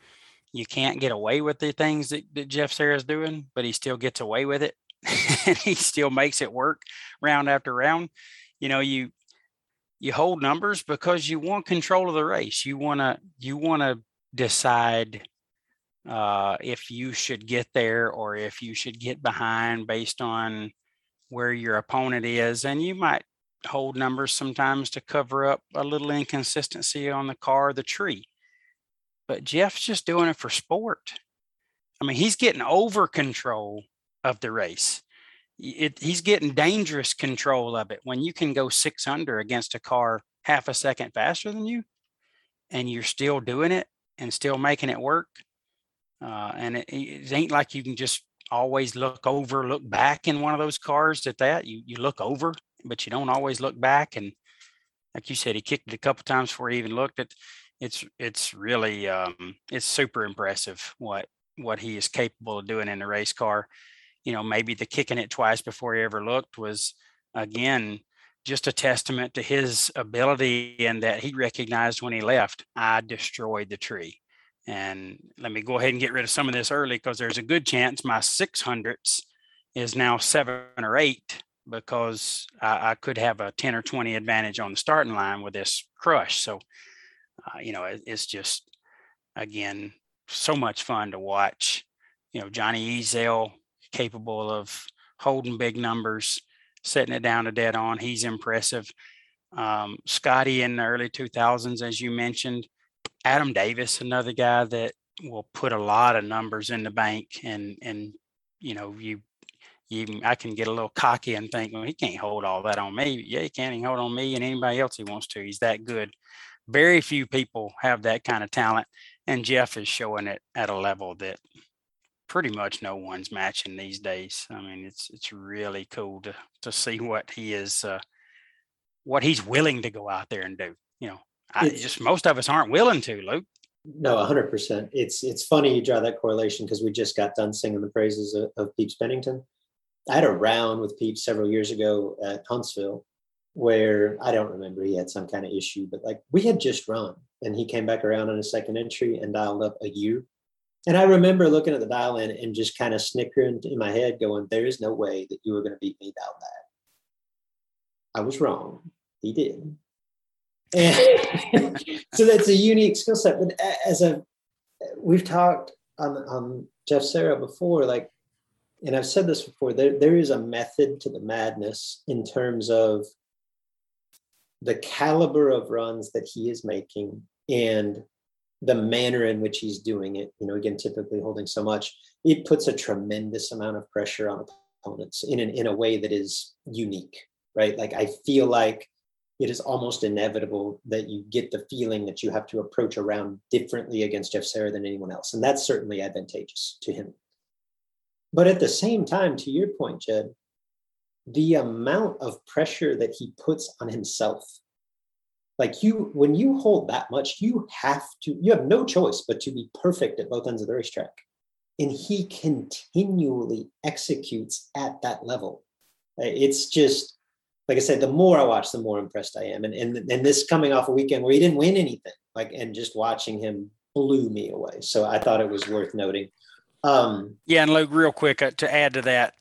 You can't get away with the things that Jeff Serra's doing, but he still gets away with it. And he still makes it work round after round. You know, you hold numbers because you want control of the race. You want to decide if you should get there or if you should get behind based on where your opponent is. And you might hold numbers sometimes to cover up a little inconsistency on the car or the tree. But Jeff's just doing it for sport. I mean, he's getting over control of the race. He's getting dangerous control of it when you can go 6 under against a car half a second faster than you, and you're still doing it and still making it work. And it ain't like you can just always look back in one of those cars at that. You look over, but you don't always look back. And like you said, he kicked it a couple times before he even looked at. It's really it's super impressive what he is capable of doing in the race car. You know, maybe the kicking it twice before he ever looked was, again, just a testament to his ability and that he recognized when he left, I destroyed the tree. And let me go ahead and get rid of some of this early because there's a good chance my 600s is now 7 or 8 because I could have a 10 or 20 advantage on the starting line with this crush. So, you know, it's just, again, so much fun to watch. You know, Johnny Ezel, capable of holding big numbers, setting it down to dead on. He's impressive. Scotty in the early 2000s, as you mentioned. Adam Davis, another guy that will put a lot of numbers in the bank, and you know, I can get a little cocky and think, well, he can't hold all that on me. Yeah, he can't even hold on me and anybody else he wants to. He's that good. Very few people have that kind of talent, and Jeff is showing it at a level that pretty much no one's matching these days. I mean, it's really cool to see what he is, what he's willing to go out there and do. You know, most of us aren't willing to, Luke. No, 100%. It's funny you draw that correlation, because we just got done singing the praises of Peeps Pennington. I had a round with Peeps several years ago at Huntsville, where I don't remember, he had some kind of issue, but like we had just run, and he came back around on his second entry and dialed up a year. And I remember looking at the dial in and just kind of snickering in my head going, there is no way that you were going to beat me down that. I was wrong. He did. And so that's a unique skill set. But we've talked on Jeff Serra before, like, and I've said this before, there is a method to the madness in terms of the caliber of runs that he is making and the manner in which he's doing it. You know, again, typically holding so much, it puts a tremendous amount of pressure on opponents in a way that is unique, right? Like, I feel like it is almost inevitable that you get the feeling that you have to approach a round differently against Jeff Serra than anyone else. And that's certainly advantageous to him. But at the same time, to your point, Jed, the amount of pressure that he puts on himself, like when you hold that much, you have no choice but to be perfect at both ends of the racetrack. And he continually executes at that level. It's just, like I said, the more I watch, the more impressed I am. And this coming off a weekend where he didn't win anything, like, and just watching him blew me away. So I thought it was worth noting. Yeah. And Luke, real quick, to add to that,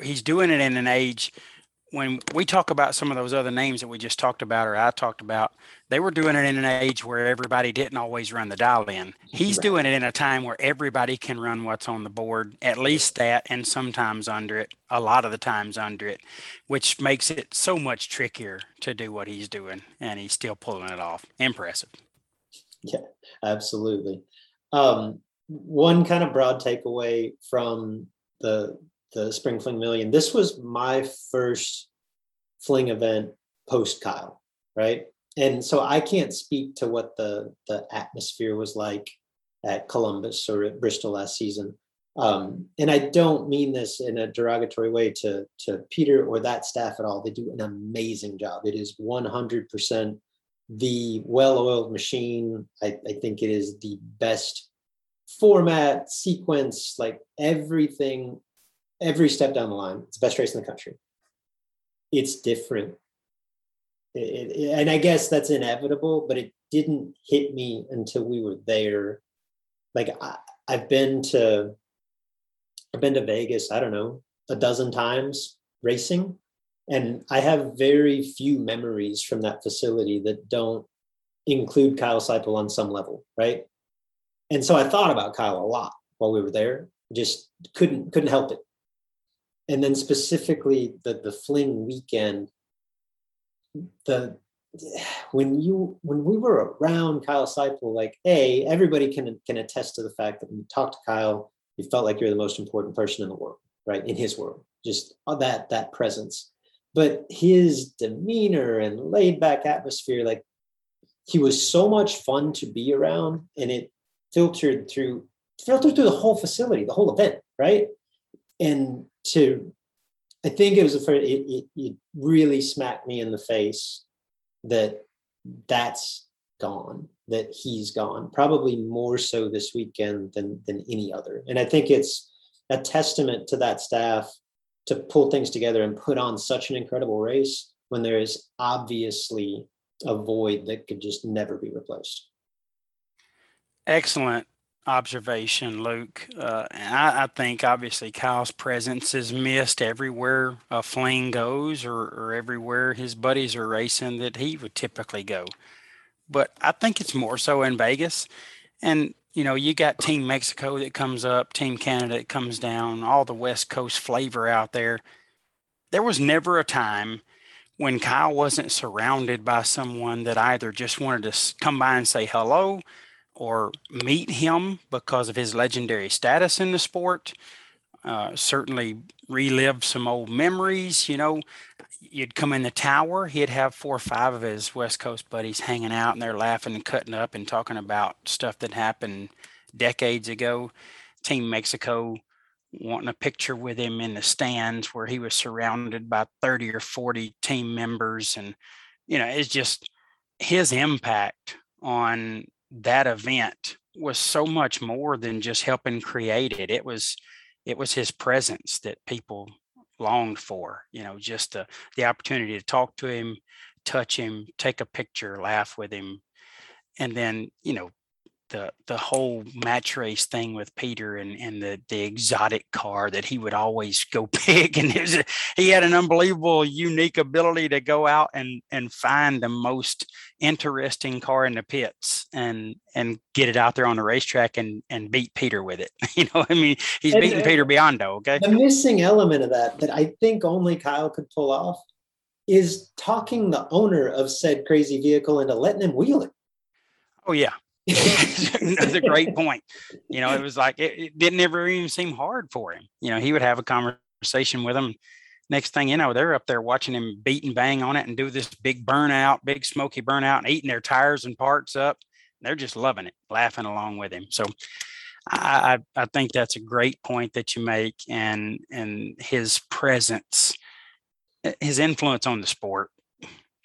he's doing it in an age when we talk about some of those other names that we just talked about, or I talked about, they were doing it in an age where everybody didn't always run the dial in. He's right. Doing it in a time where everybody can run what's on the board, at least that, and sometimes under it, a lot of the times under it, which makes it so much trickier to do what he's doing, and he's still pulling it off. Impressive. Yeah, absolutely. One kind of broad takeaway from the Spring Fling Million. This was my first fling event post Kyle, right? And so I can't speak to what the atmosphere was like at Columbus or at Bristol last season. And I don't mean this in a derogatory way to Peter or that staff at all. They do an amazing job. It is 100% the well-oiled machine. I think it is the best format, sequence, like everything. Every step down the line, it's the best race in the country. It's different. And I guess that's inevitable, but it didn't hit me until we were there. Like, I've been to Vegas, I don't know, a dozen times racing. And I have very few memories from that facility that don't include Kyle Seipel on some level, right? And so I thought about Kyle a lot while we were there. Just couldn't help it. And then specifically the fling weekend, when we were around Kyle Seipel, like, A, everybody can attest to the fact that when you talk to Kyle, you felt like you're the most important person in the world, right? In his world, just that presence. But his demeanor and laid back atmosphere, like, he was so much fun to be around, and it filtered through the whole facility, the whole event, right? And I think it was it really smacked me in the face that that's gone, that he's gone, probably more so this weekend than any other. And I think it's a testament to that staff to pull things together and put on such an incredible race when there is obviously a void that could just never be replaced. Excellent observation, Luke. And I think obviously Kyle's presence is missed everywhere a Fling goes, or everywhere his buddies are racing that he would typically go. But I think it's more so in Vegas. And, you know, you got Team Mexico that comes up, Team Canada that comes down, all the West Coast flavor out there. There was never a time when Kyle wasn't surrounded by someone that either just wanted to come by and say hello or meet him because of his legendary status in the sport. Certainly relive some old memories. You know, you'd come in the tower, he'd have 4 or 5 of his West Coast buddies hanging out, and they're laughing and cutting up and talking about stuff that happened decades ago. Team Mexico wanting a picture with him in the stands where he was surrounded by 30 or 40 team members. And, you know, it's just his impact on that event was so much more than just helping create it. It was his presence that people longed for, you know, just the opportunity to talk to him, touch him, take a picture, laugh with him. And then, you know, the whole match race thing with Peter and the exotic car that he would always go pick. And he had an unbelievable, unique ability to go out and find the most interesting car in the pits and get it out there on the racetrack and beat Peter with it. You know, I mean, he's beating Peter Biondo, okay? The missing element of that I think only Kyle could pull off is talking the owner of said crazy vehicle into letting him wheel it. Oh, yeah. That's a great point. You know, it was like it didn't ever even seem hard for him. You know, he would have a conversation with him. Next thing you know, they're up there watching him beat and bang on it and do this big burnout, big smoky burnout, and eating their tires and parts up. They're just loving it, laughing along with him. So I think that's a great point that you make, and his presence, his influence on the sport,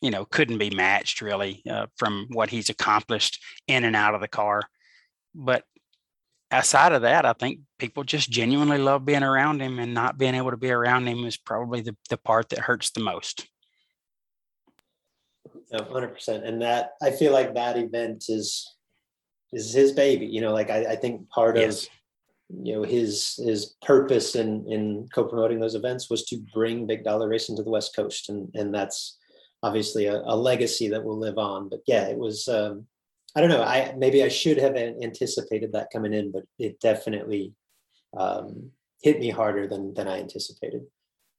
you know, couldn't be matched really from what he's accomplished in and out of the car. But outside of that, I think people just genuinely love being around him, and not being able to be around him is probably the part that hurts the most. 100%. And that, I feel like that event is his baby, you know, like I think part of, you know, his purpose in co-promoting those events was to bring big dollar racing to the West Coast. And that's obviously a legacy that will live on. But yeah, it was, I don't know, maybe I should have anticipated that coming in, but it definitely hit me harder than I anticipated.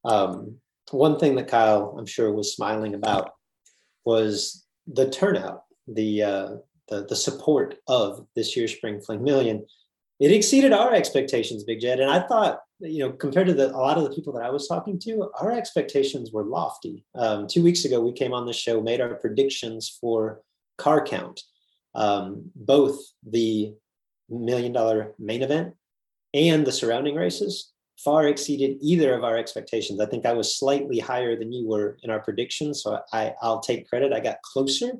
One thing that Kyle, I'm sure, was smiling about was the turnout, the support of this year's Spring Fling Million. It exceeded our expectations, Big Jed. And I thought, you know, compared to a lot of the people that I was talking to, our expectations were lofty. 2 weeks ago, we came on the show, made our predictions for car count, both the $1 million main event and the surrounding races far exceeded either of our expectations. I think I was slightly higher than you were in our predictions, so I'll take credit. I got closer,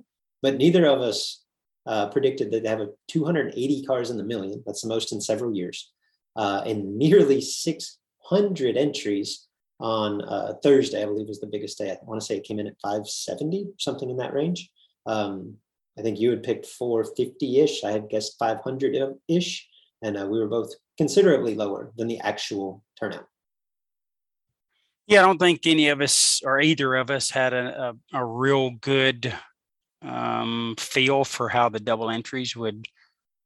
but neither of us predicted that they have 280 cars in the million. That's the most in several years. And nearly 600 entries on Thursday, I believe, is the biggest day. I want to say it came in at 570, something in that range. I think you had picked 450-ish. I had guessed 500-ish. And we were both considerably lower than the actual turnout. Yeah, I don't think any of us or either of us had a real good feel for how the double entries would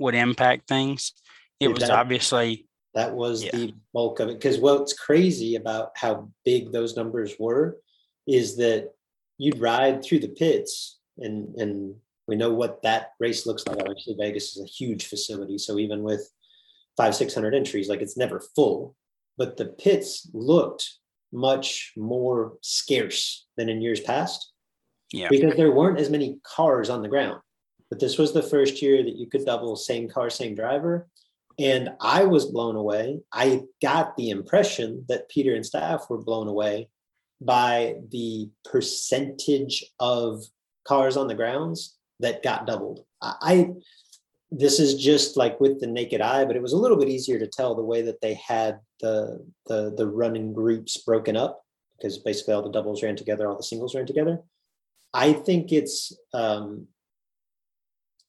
impact things. It was obviously that was the bulk of it, because what's crazy about how big those numbers were is that you'd ride through the pits, and we know what that race looks like. Obviously, Vegas is a huge facility, so even with 500-600 entries, like, it's never full, but the pits looked much more scarce than in years past. Yeah, because there weren't as many cars on the ground. But this was the first year that you could double same car, same driver. And I was blown away. I got the impression that Peter and staff were blown away by the percentage of cars on the grounds that got doubled. This is just like with the naked eye, but it was a little bit easier to tell the way that they had the running groups broken up, because basically all the doubles ran together, all the singles ran together. I think it's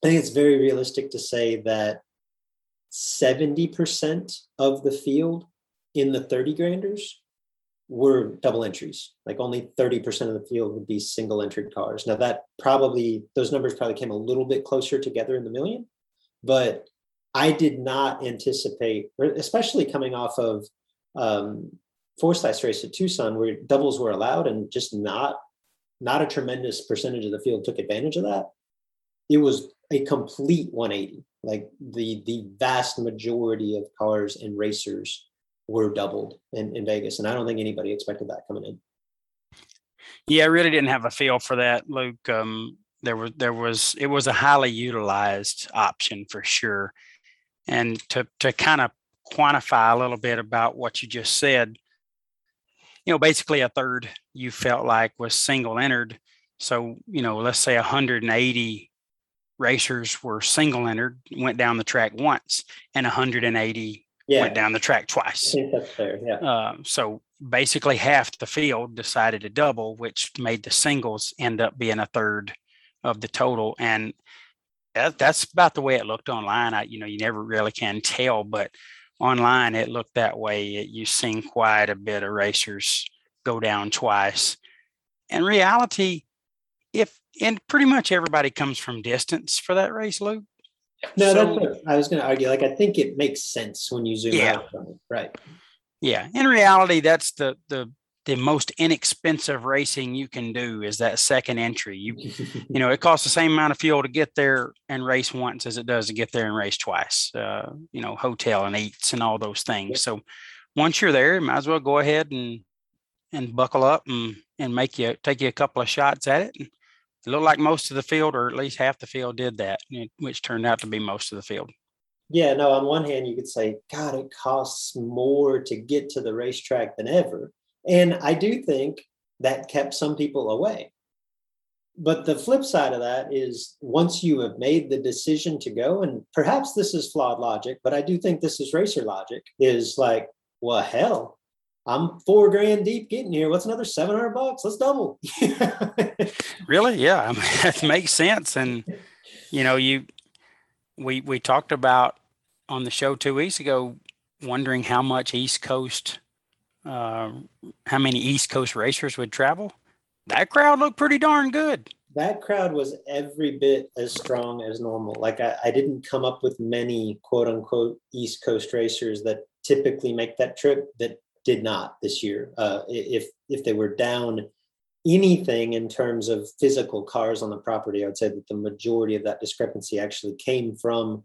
very realistic to say that 70% of the field in the 30 granders were double entries. Like only 30% of the field would be single entered cars. Now that probably, those numbers probably came a little bit closer together in the million, but I did not anticipate, especially coming off of Forsyth's race at Tucson where doubles were allowed and just not a tremendous percentage of the field took advantage of that. It was a complete 180. Like the vast majority of cars and racers were doubled in Vegas. And I don't think anybody expected that coming in. Yeah, I really didn't have a feel for that, Luke. It was a highly utilized option for sure. And to kind of quantify a little bit about what you just said, you know, basically a third you felt like was single entered. So, you know, let's say 180 racers were single entered, went down the track once, and 180 went down the track twice. I think that's fair. Yeah. So basically half the field decided to double, which made the singles end up being a third of the total. And that's about the way it looked online. You never really can tell, but online it looked that way. You've seen quite a bit of racers go down twice. In reality, and pretty much everybody comes from distance for that race, Luke. No, so, that's what I was going to argue. Like, I think it makes sense when you zoom out from it, right? Yeah. In reality, that's the most inexpensive racing you can do is that second entry. You know, it costs the same amount of fuel to get there and race once as it does to get there and race twice, you know, hotel and eats and all those things. Yep. So once you're there, you might as well go ahead and buckle up and take you a couple of shots at it. It looked like most of the field, or at least half the field, did that, which turned out to be most of the field. Yeah, no, on one hand, you could say, God, it costs more to get to the racetrack than ever. And I do think that kept some people away. But the flip side of that is once you have made the decision to go, and perhaps this is flawed logic, but I do think this is racer logic, is like, well, hell, I'm $4,000 deep getting here. What's another $700? Let's double. Really? Yeah. I mean, that makes sense. And, you know, we talked about on the show 2 weeks ago, wondering how much East Coast, how many East Coast racers would travel. That crowd looked pretty darn good. That crowd was every bit as strong as normal. Like I didn't come up with many quote unquote East Coast racers that typically make that trip that did not this year. If they were down anything in terms of physical cars on the property, I would say that the majority of that discrepancy actually came from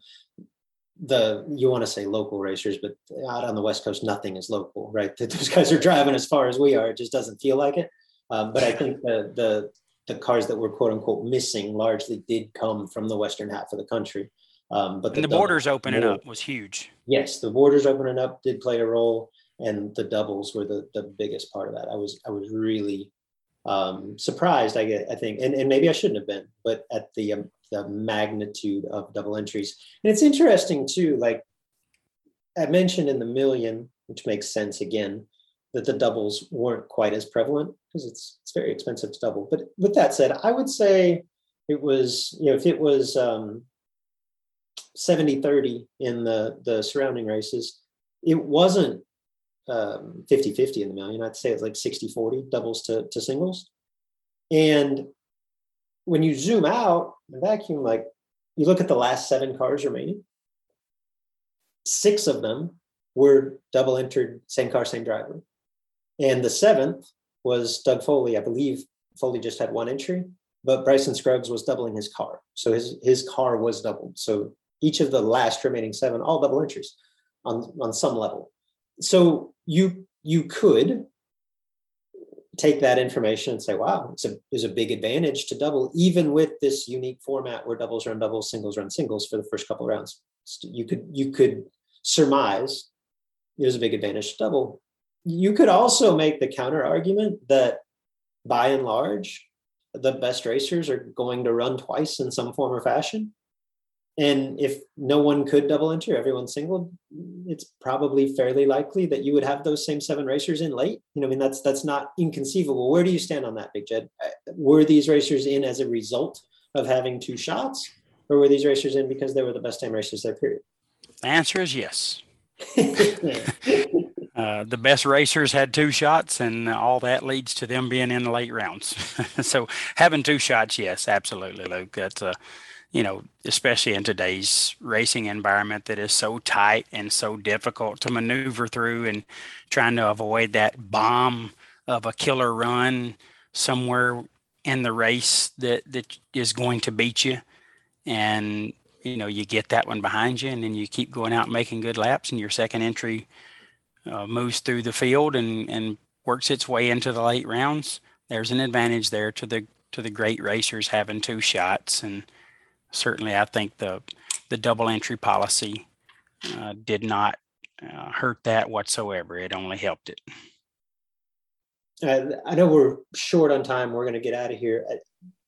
you want to say local racers, but out on the West Coast, nothing is local, right? That those guys are driving as far as we are. It just doesn't feel like it. But I think the cars that were quote unquote missing largely did come from the Western half of the country. But the borders opening up was huge. Yes. The borders opening up did play a role. And the doubles were the biggest part of that. I was really surprised, I think, and maybe I shouldn't have been, but at the magnitude of double entries. And it's interesting too, like I mentioned in the million, which makes sense again, that the doubles weren't quite as prevalent because it's very expensive to double. But with that said, I would say it was, you know, if it was 70-30 in the surrounding races, it wasn't 50-50 in the million. I'd say it's like 60-40 doubles to singles. And when you zoom out and vacuum, like you look at the last 7 cars remaining, 6 of them were double entered, same car, same driver. And the 7th was Doug Foley. I believe Foley just had 1 entry, but Bryson Scruggs was doubling his car. So his car was doubled. So each of the last remaining 7, all double entries on some level. So you could take that information and say, wow, it's a big advantage to double, even with this unique format where doubles run doubles, singles run singles for the first couple of rounds. So you could surmise there's a big advantage to double. You could also make the counter argument that by and large, the best racers are going to run twice in some form or fashion. And if no one could double enter, everyone singled, it's probably fairly likely that you would have those same 7 racers in late. You know, I mean, that's not inconceivable. Where do you stand on that, Big Jed? Were these racers in as a result of having 2 shots, or were these racers in because they were the best time racers there, period? The answer is yes. The best racers had two shots, and all that leads to them being in the late rounds. So having two shots, yes, absolutely, Luke. That's a, you know, especially in today's racing environment that is so tight and so difficult to maneuver through, and trying to avoid that bomb of a killer run somewhere in the race that is going to beat you. And, you know, you get that one behind you, and then you keep going out and making good laps, and your second entry moves through the field and works its way into the late rounds. There's an advantage there to the great racers having two shots. And certainly I think the double entry policy did not hurt that whatsoever. It only helped it. I know we're short on time. We're going to get out of here.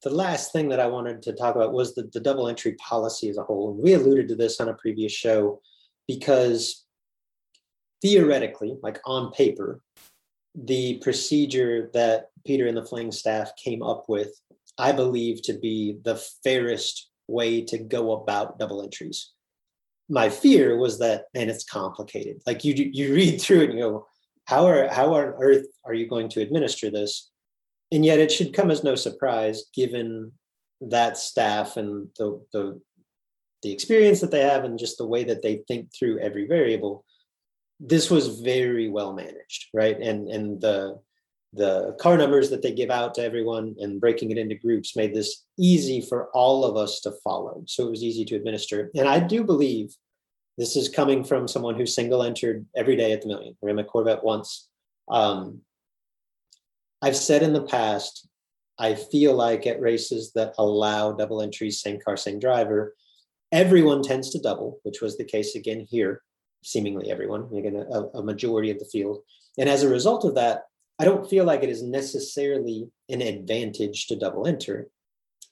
The last thing that I wanted to talk about was the double entry policy as a whole. We alluded to this on a previous show, because theoretically, like on paper, the procedure that Peter and the Fling staff came up with, I believe to be the fairest way to go about double entries. My fear was that, and it's complicated. Like you read through it and you go, how on earth are you going to administer this? And yet it should come as no surprise, given that staff and the experience that they have and just the way that they think through every variable. This was very well managed, right? And the car numbers that they give out to everyone and breaking it into groups made this easy for all of us to follow. So it was easy to administer. And I do believe this is coming from someone who single entered every day at the Million. I ran my Corvette once. I've said in the past, I feel like at races that allow double entries, same car, same driver, everyone tends to double, which was the case again here, seemingly everyone, again, a majority of the field. And as a result of that, I don't feel like it is necessarily an advantage to double enter.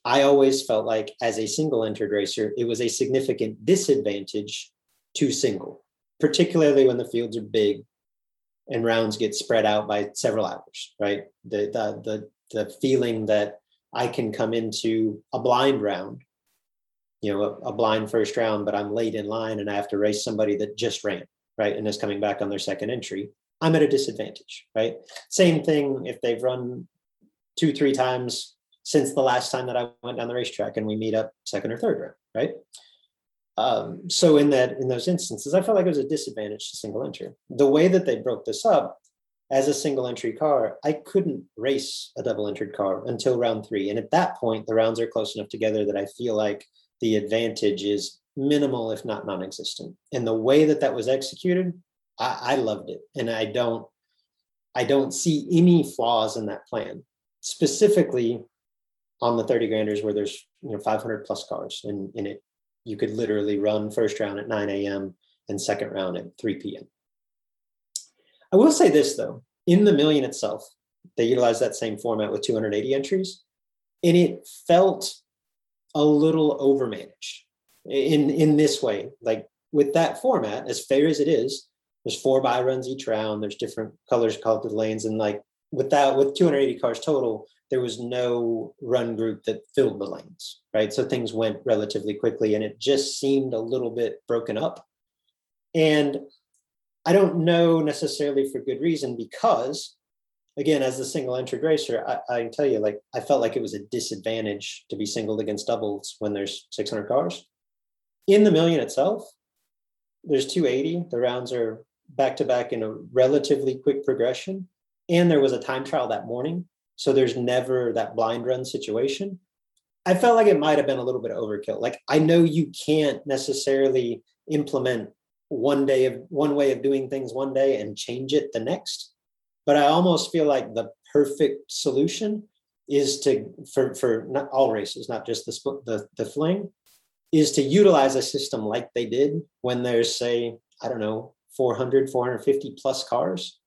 I always felt like as a single entered racer, it was a significant disadvantage to single, particularly when the fields are big and rounds get spread out by several hours, right? The feeling that I can come into a blind round, you know, a blind first round, but I'm late in line and I have to race somebody that just ran, right? And is coming back on their second entry. I'm at a disadvantage, right? Same thing if they've run 2-3 times since the last time that I went down the racetrack and we meet up second or third round, right? So in those instances, I felt like it was a disadvantage to single entry. The way that they broke this up, as a single entry car, I couldn't race a double entered car until round 3. And at that point, the rounds are close enough together that I feel like the advantage is minimal, if not non-existent. And the way that that was executed, I loved it. And I don't see any flaws in that plan, specifically on the 30 granders where there's, you know, 500 plus cars in it. You could literally run first round at 9 a.m. and second round at 3 p.m. I will say this, though. In the Million itself, they utilized that same format with 280 entries, and it felt a little overmanaged in this way. Like with that format, as fair as it is, there's 4 by runs each round. There's different colored lanes. And like with 280 cars total, there was no run group that filled the lanes, right? So things went relatively quickly, and it just seemed a little bit broken up. And I don't know necessarily for good reason, because again, as the single entered racer, I can tell you, like, I felt like it was a disadvantage to be singled against doubles when there's 600 cars. In the Million itself, there's 280. The rounds are back to back in a relatively quick progression. And there was a time trial that morning, so there's never that blind run situation. I felt like it might have been a little bit of overkill. Like, I know you can't necessarily implement one way of doing things one day and change it the next, but I almost feel like the perfect solution is for not all races, not just the Fling, is to utilize a system like they did when there's, say, I don't know, 400, 450 plus cars.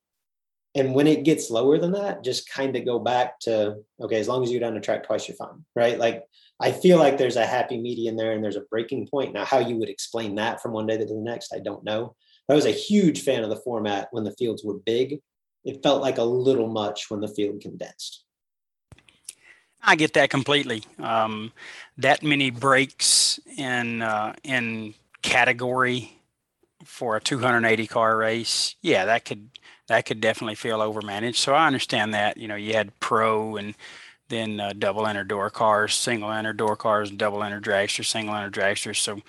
And when it gets lower than that, just kind of go back to, okay, as long as you go down the track twice, you're fine, right? Like, I feel like there's a happy median there and there's a breaking point. Now, how you would explain that from one day to the next, I don't know. I was a huge fan of the format when the fields were big. It felt like a little much when the field condensed. I get that completely. That many breaks in category for a 280 car race, yeah, that could definitely feel overmanaged. So I understand that. You know, you had pro and then double enter door cars, single enter door cars, double enter dragster, single enter dragster. So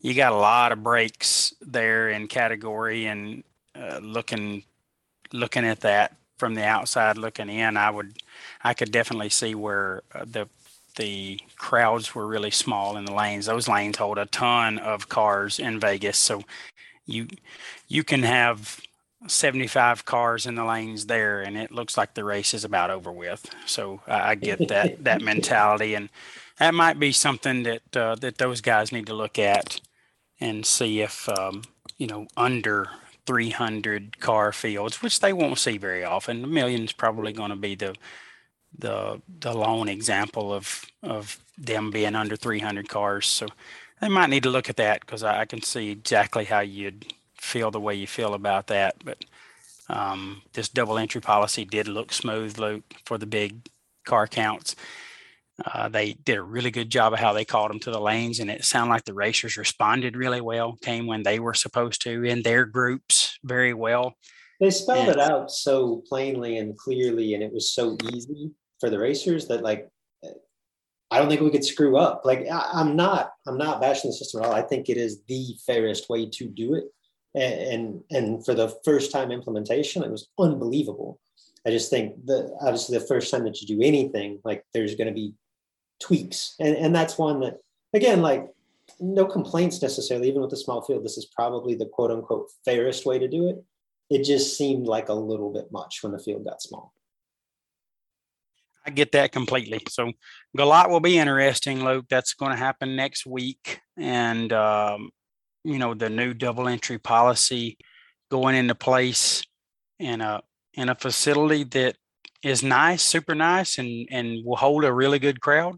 you got a lot of breaks there in category, and looking at that from the outside looking in, I could definitely see where the crowds were really small in the lanes. Those lanes hold a ton of cars in Vegas, so you can have 75 cars in the lanes there, and it looks like the race is about over with. So I get that mentality, and that might be something that that those guys need to look at and see if under 300 car fields, which they won't see very often. The Million's probably going to be the lone example of them being under 300 cars. So they might need to look at that, because I can see exactly how you'd feel the way you feel about that. But this double entry policy did look smooth, Luke, for the big car counts. They did a really good job of how they called them to the lanes, and it sounded like the racers responded really well, came when they were supposed to in their groups very well. They spelled it out so plainly and clearly, and it was so easy for the racers that, like, I don't think we could screw up. Like, I'm not bashing the system at all. I think it is the fairest way to do it. And for the first time implementation, it was unbelievable. I just think that obviously the first time that you do anything, like, there's going to be tweaks. And that's one that, again, like, no complaints necessarily, even with the small field, this is probably the quote unquote fairest way to do it. It just seemed like a little bit much when the field got small. I get that completely. So Goliath will be interesting, Luke. That's going to happen next week. And, the new double entry policy going into place in a facility that is nice, super nice, and will hold a really good crowd.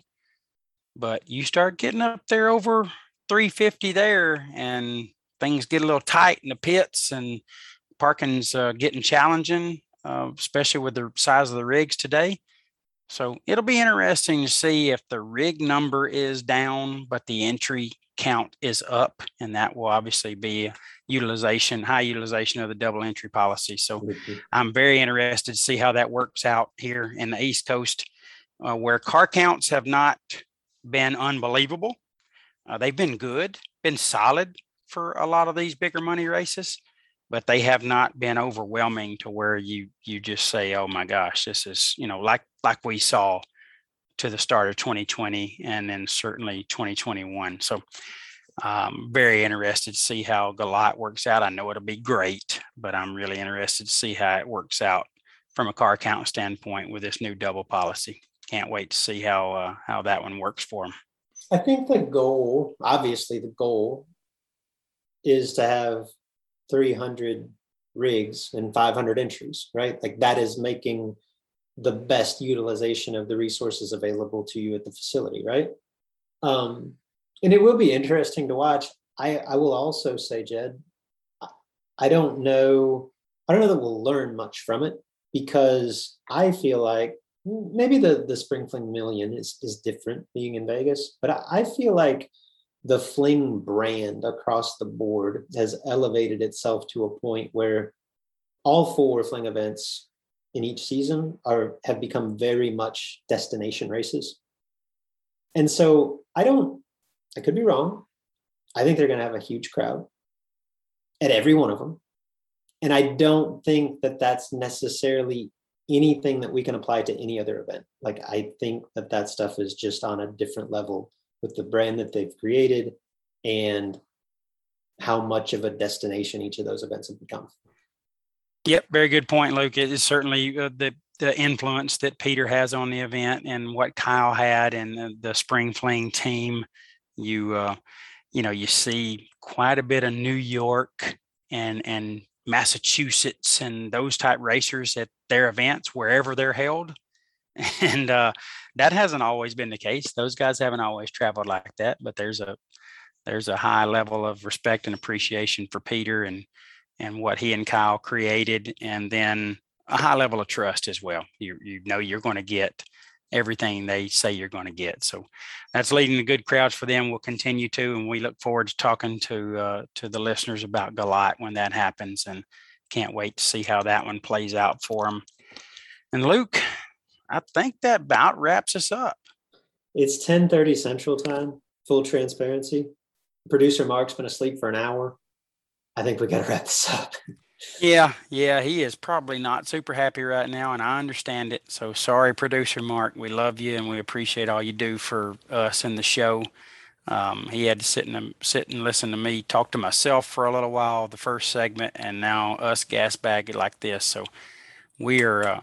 But you start getting up there over 350 there, and things get a little tight in the pits, and parking's getting challenging, especially with the size of the rigs today. So it'll be interesting to see if the rig number is down, but the entry count is up, and that will obviously be high utilization of the double entry policy. So I'm very interested to see how that works out here in the East Coast, where car counts have not been unbelievable. They've been good, been solid for a lot of these bigger money races, but they have not been overwhelming to where you just say, oh my gosh, this is, like we saw to the start of 2020 and then certainly 2021. So very interested to see how Goliath works out. I know it'll be great, but I'm really interested to see how it works out from a car count standpoint with this new double policy. Can't wait to see how that one works for them. I think the goal is to have 300 rigs and 500 entries, right? Like, that is making the best utilization of the resources available to you at the facility, right? And it will be interesting to watch. I will also say, Jed, I don't know that we'll learn much from it, because I feel like maybe the Spring Fling Million is different being in Vegas, but I feel like the Fling brand across the board has elevated itself to a point where all four Fling events in each season have become very much destination races. And so I could be wrong. I think they're going to have a huge crowd at every one of them. And I don't think that that's necessarily anything that we can apply to any other event. Like, I think that stuff is just on a different level with the brand that they've created and how much of a destination each of those events have become. Yep, very good point, Luke. It is certainly the influence that Peter has on the event and what Kyle had and the Spring Fling team. You see quite a bit of New York and Massachusetts and those type racers at their events wherever they're held. And that hasn't always been the case. Those guys haven't always traveled like that, but there's a high level of respect and appreciation for Peter and what he and Kyle created, and then a high level of trust as well. You know you're going to get everything they say you're going to get. So that's leading to good crowds for them. We'll continue to, and we look forward to talking to the listeners about Goliath when that happens, and can't wait to see how that one plays out for them. And Luke, I think that about wraps us up. It's 10:30 Central Time, full transparency. Producer Mark's been asleep for an hour. I think we got to wrap this up. Yeah, he is probably not super happy right now, and I understand it. So sorry, Producer Mark. We love you, and we appreciate all you do for us in the show. He had to sit and listen to me talk to myself for a little while, the first segment, and now us gas bag it like this. So we are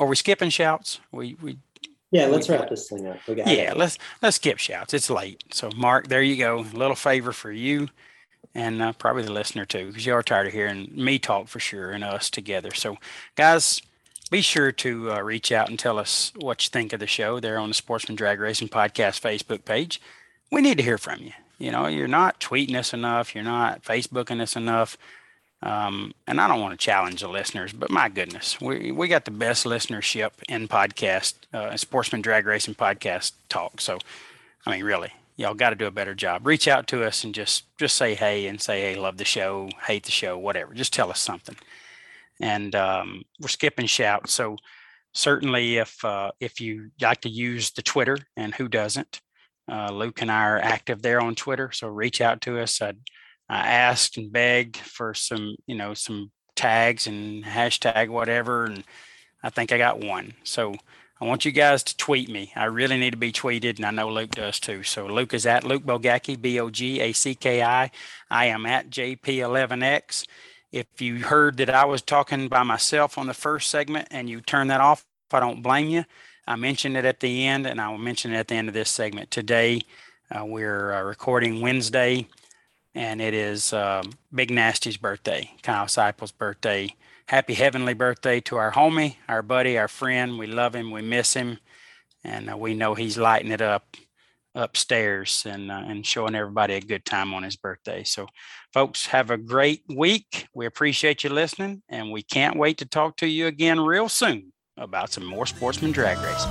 we skipping shouts? Let's wrap this thing up. Let's skip shouts. It's late. So Mark, there you go. A little favor for you. And probably the listener, too, because you are tired of hearing me talk for sure and us together. So, guys, be sure to reach out and tell us what you think of the show there on the Sportsman Drag Racing Podcast Facebook page. We need to hear from you. You know, you're not tweeting us enough. You're not Facebooking us enough. And I don't want to challenge the listeners, but my goodness, we got the best listenership in podcast, Sportsman Drag Racing Podcast talk. So, I mean, really. Y'all got to do a better job. Reach out to us and just say hey, and say, hey, love the show, hate the show, whatever. Just tell us something. And we're skipping shouts. So certainly if you like to use the Twitter, and who doesn't, Luke and I are active there on Twitter. So reach out to us. I asked and begged for some tags and hashtag whatever. And I think I got one. So I want you guys to tweet me. I really need to be tweeted, and I know Luke does too. So Luke is at Luke Bogacki, B-O-G-A-C-K-I. I am at JP11X. If you heard that I was talking by myself on the first segment and you turn that off, I don't blame you. I mentioned it at the end, and I will mention it at the end of this segment. Today, we're recording Wednesday, and it is Big Nasty's birthday, Kyle Seipel's birthday. Happy heavenly birthday to our homie, our buddy, our friend. We love him. We miss him. And we know he's lighting it up upstairs and showing everybody a good time on his birthday. So, folks, have a great week. We appreciate you listening, and we can't wait to talk to you again real soon about some more Sportsman Drag Racing.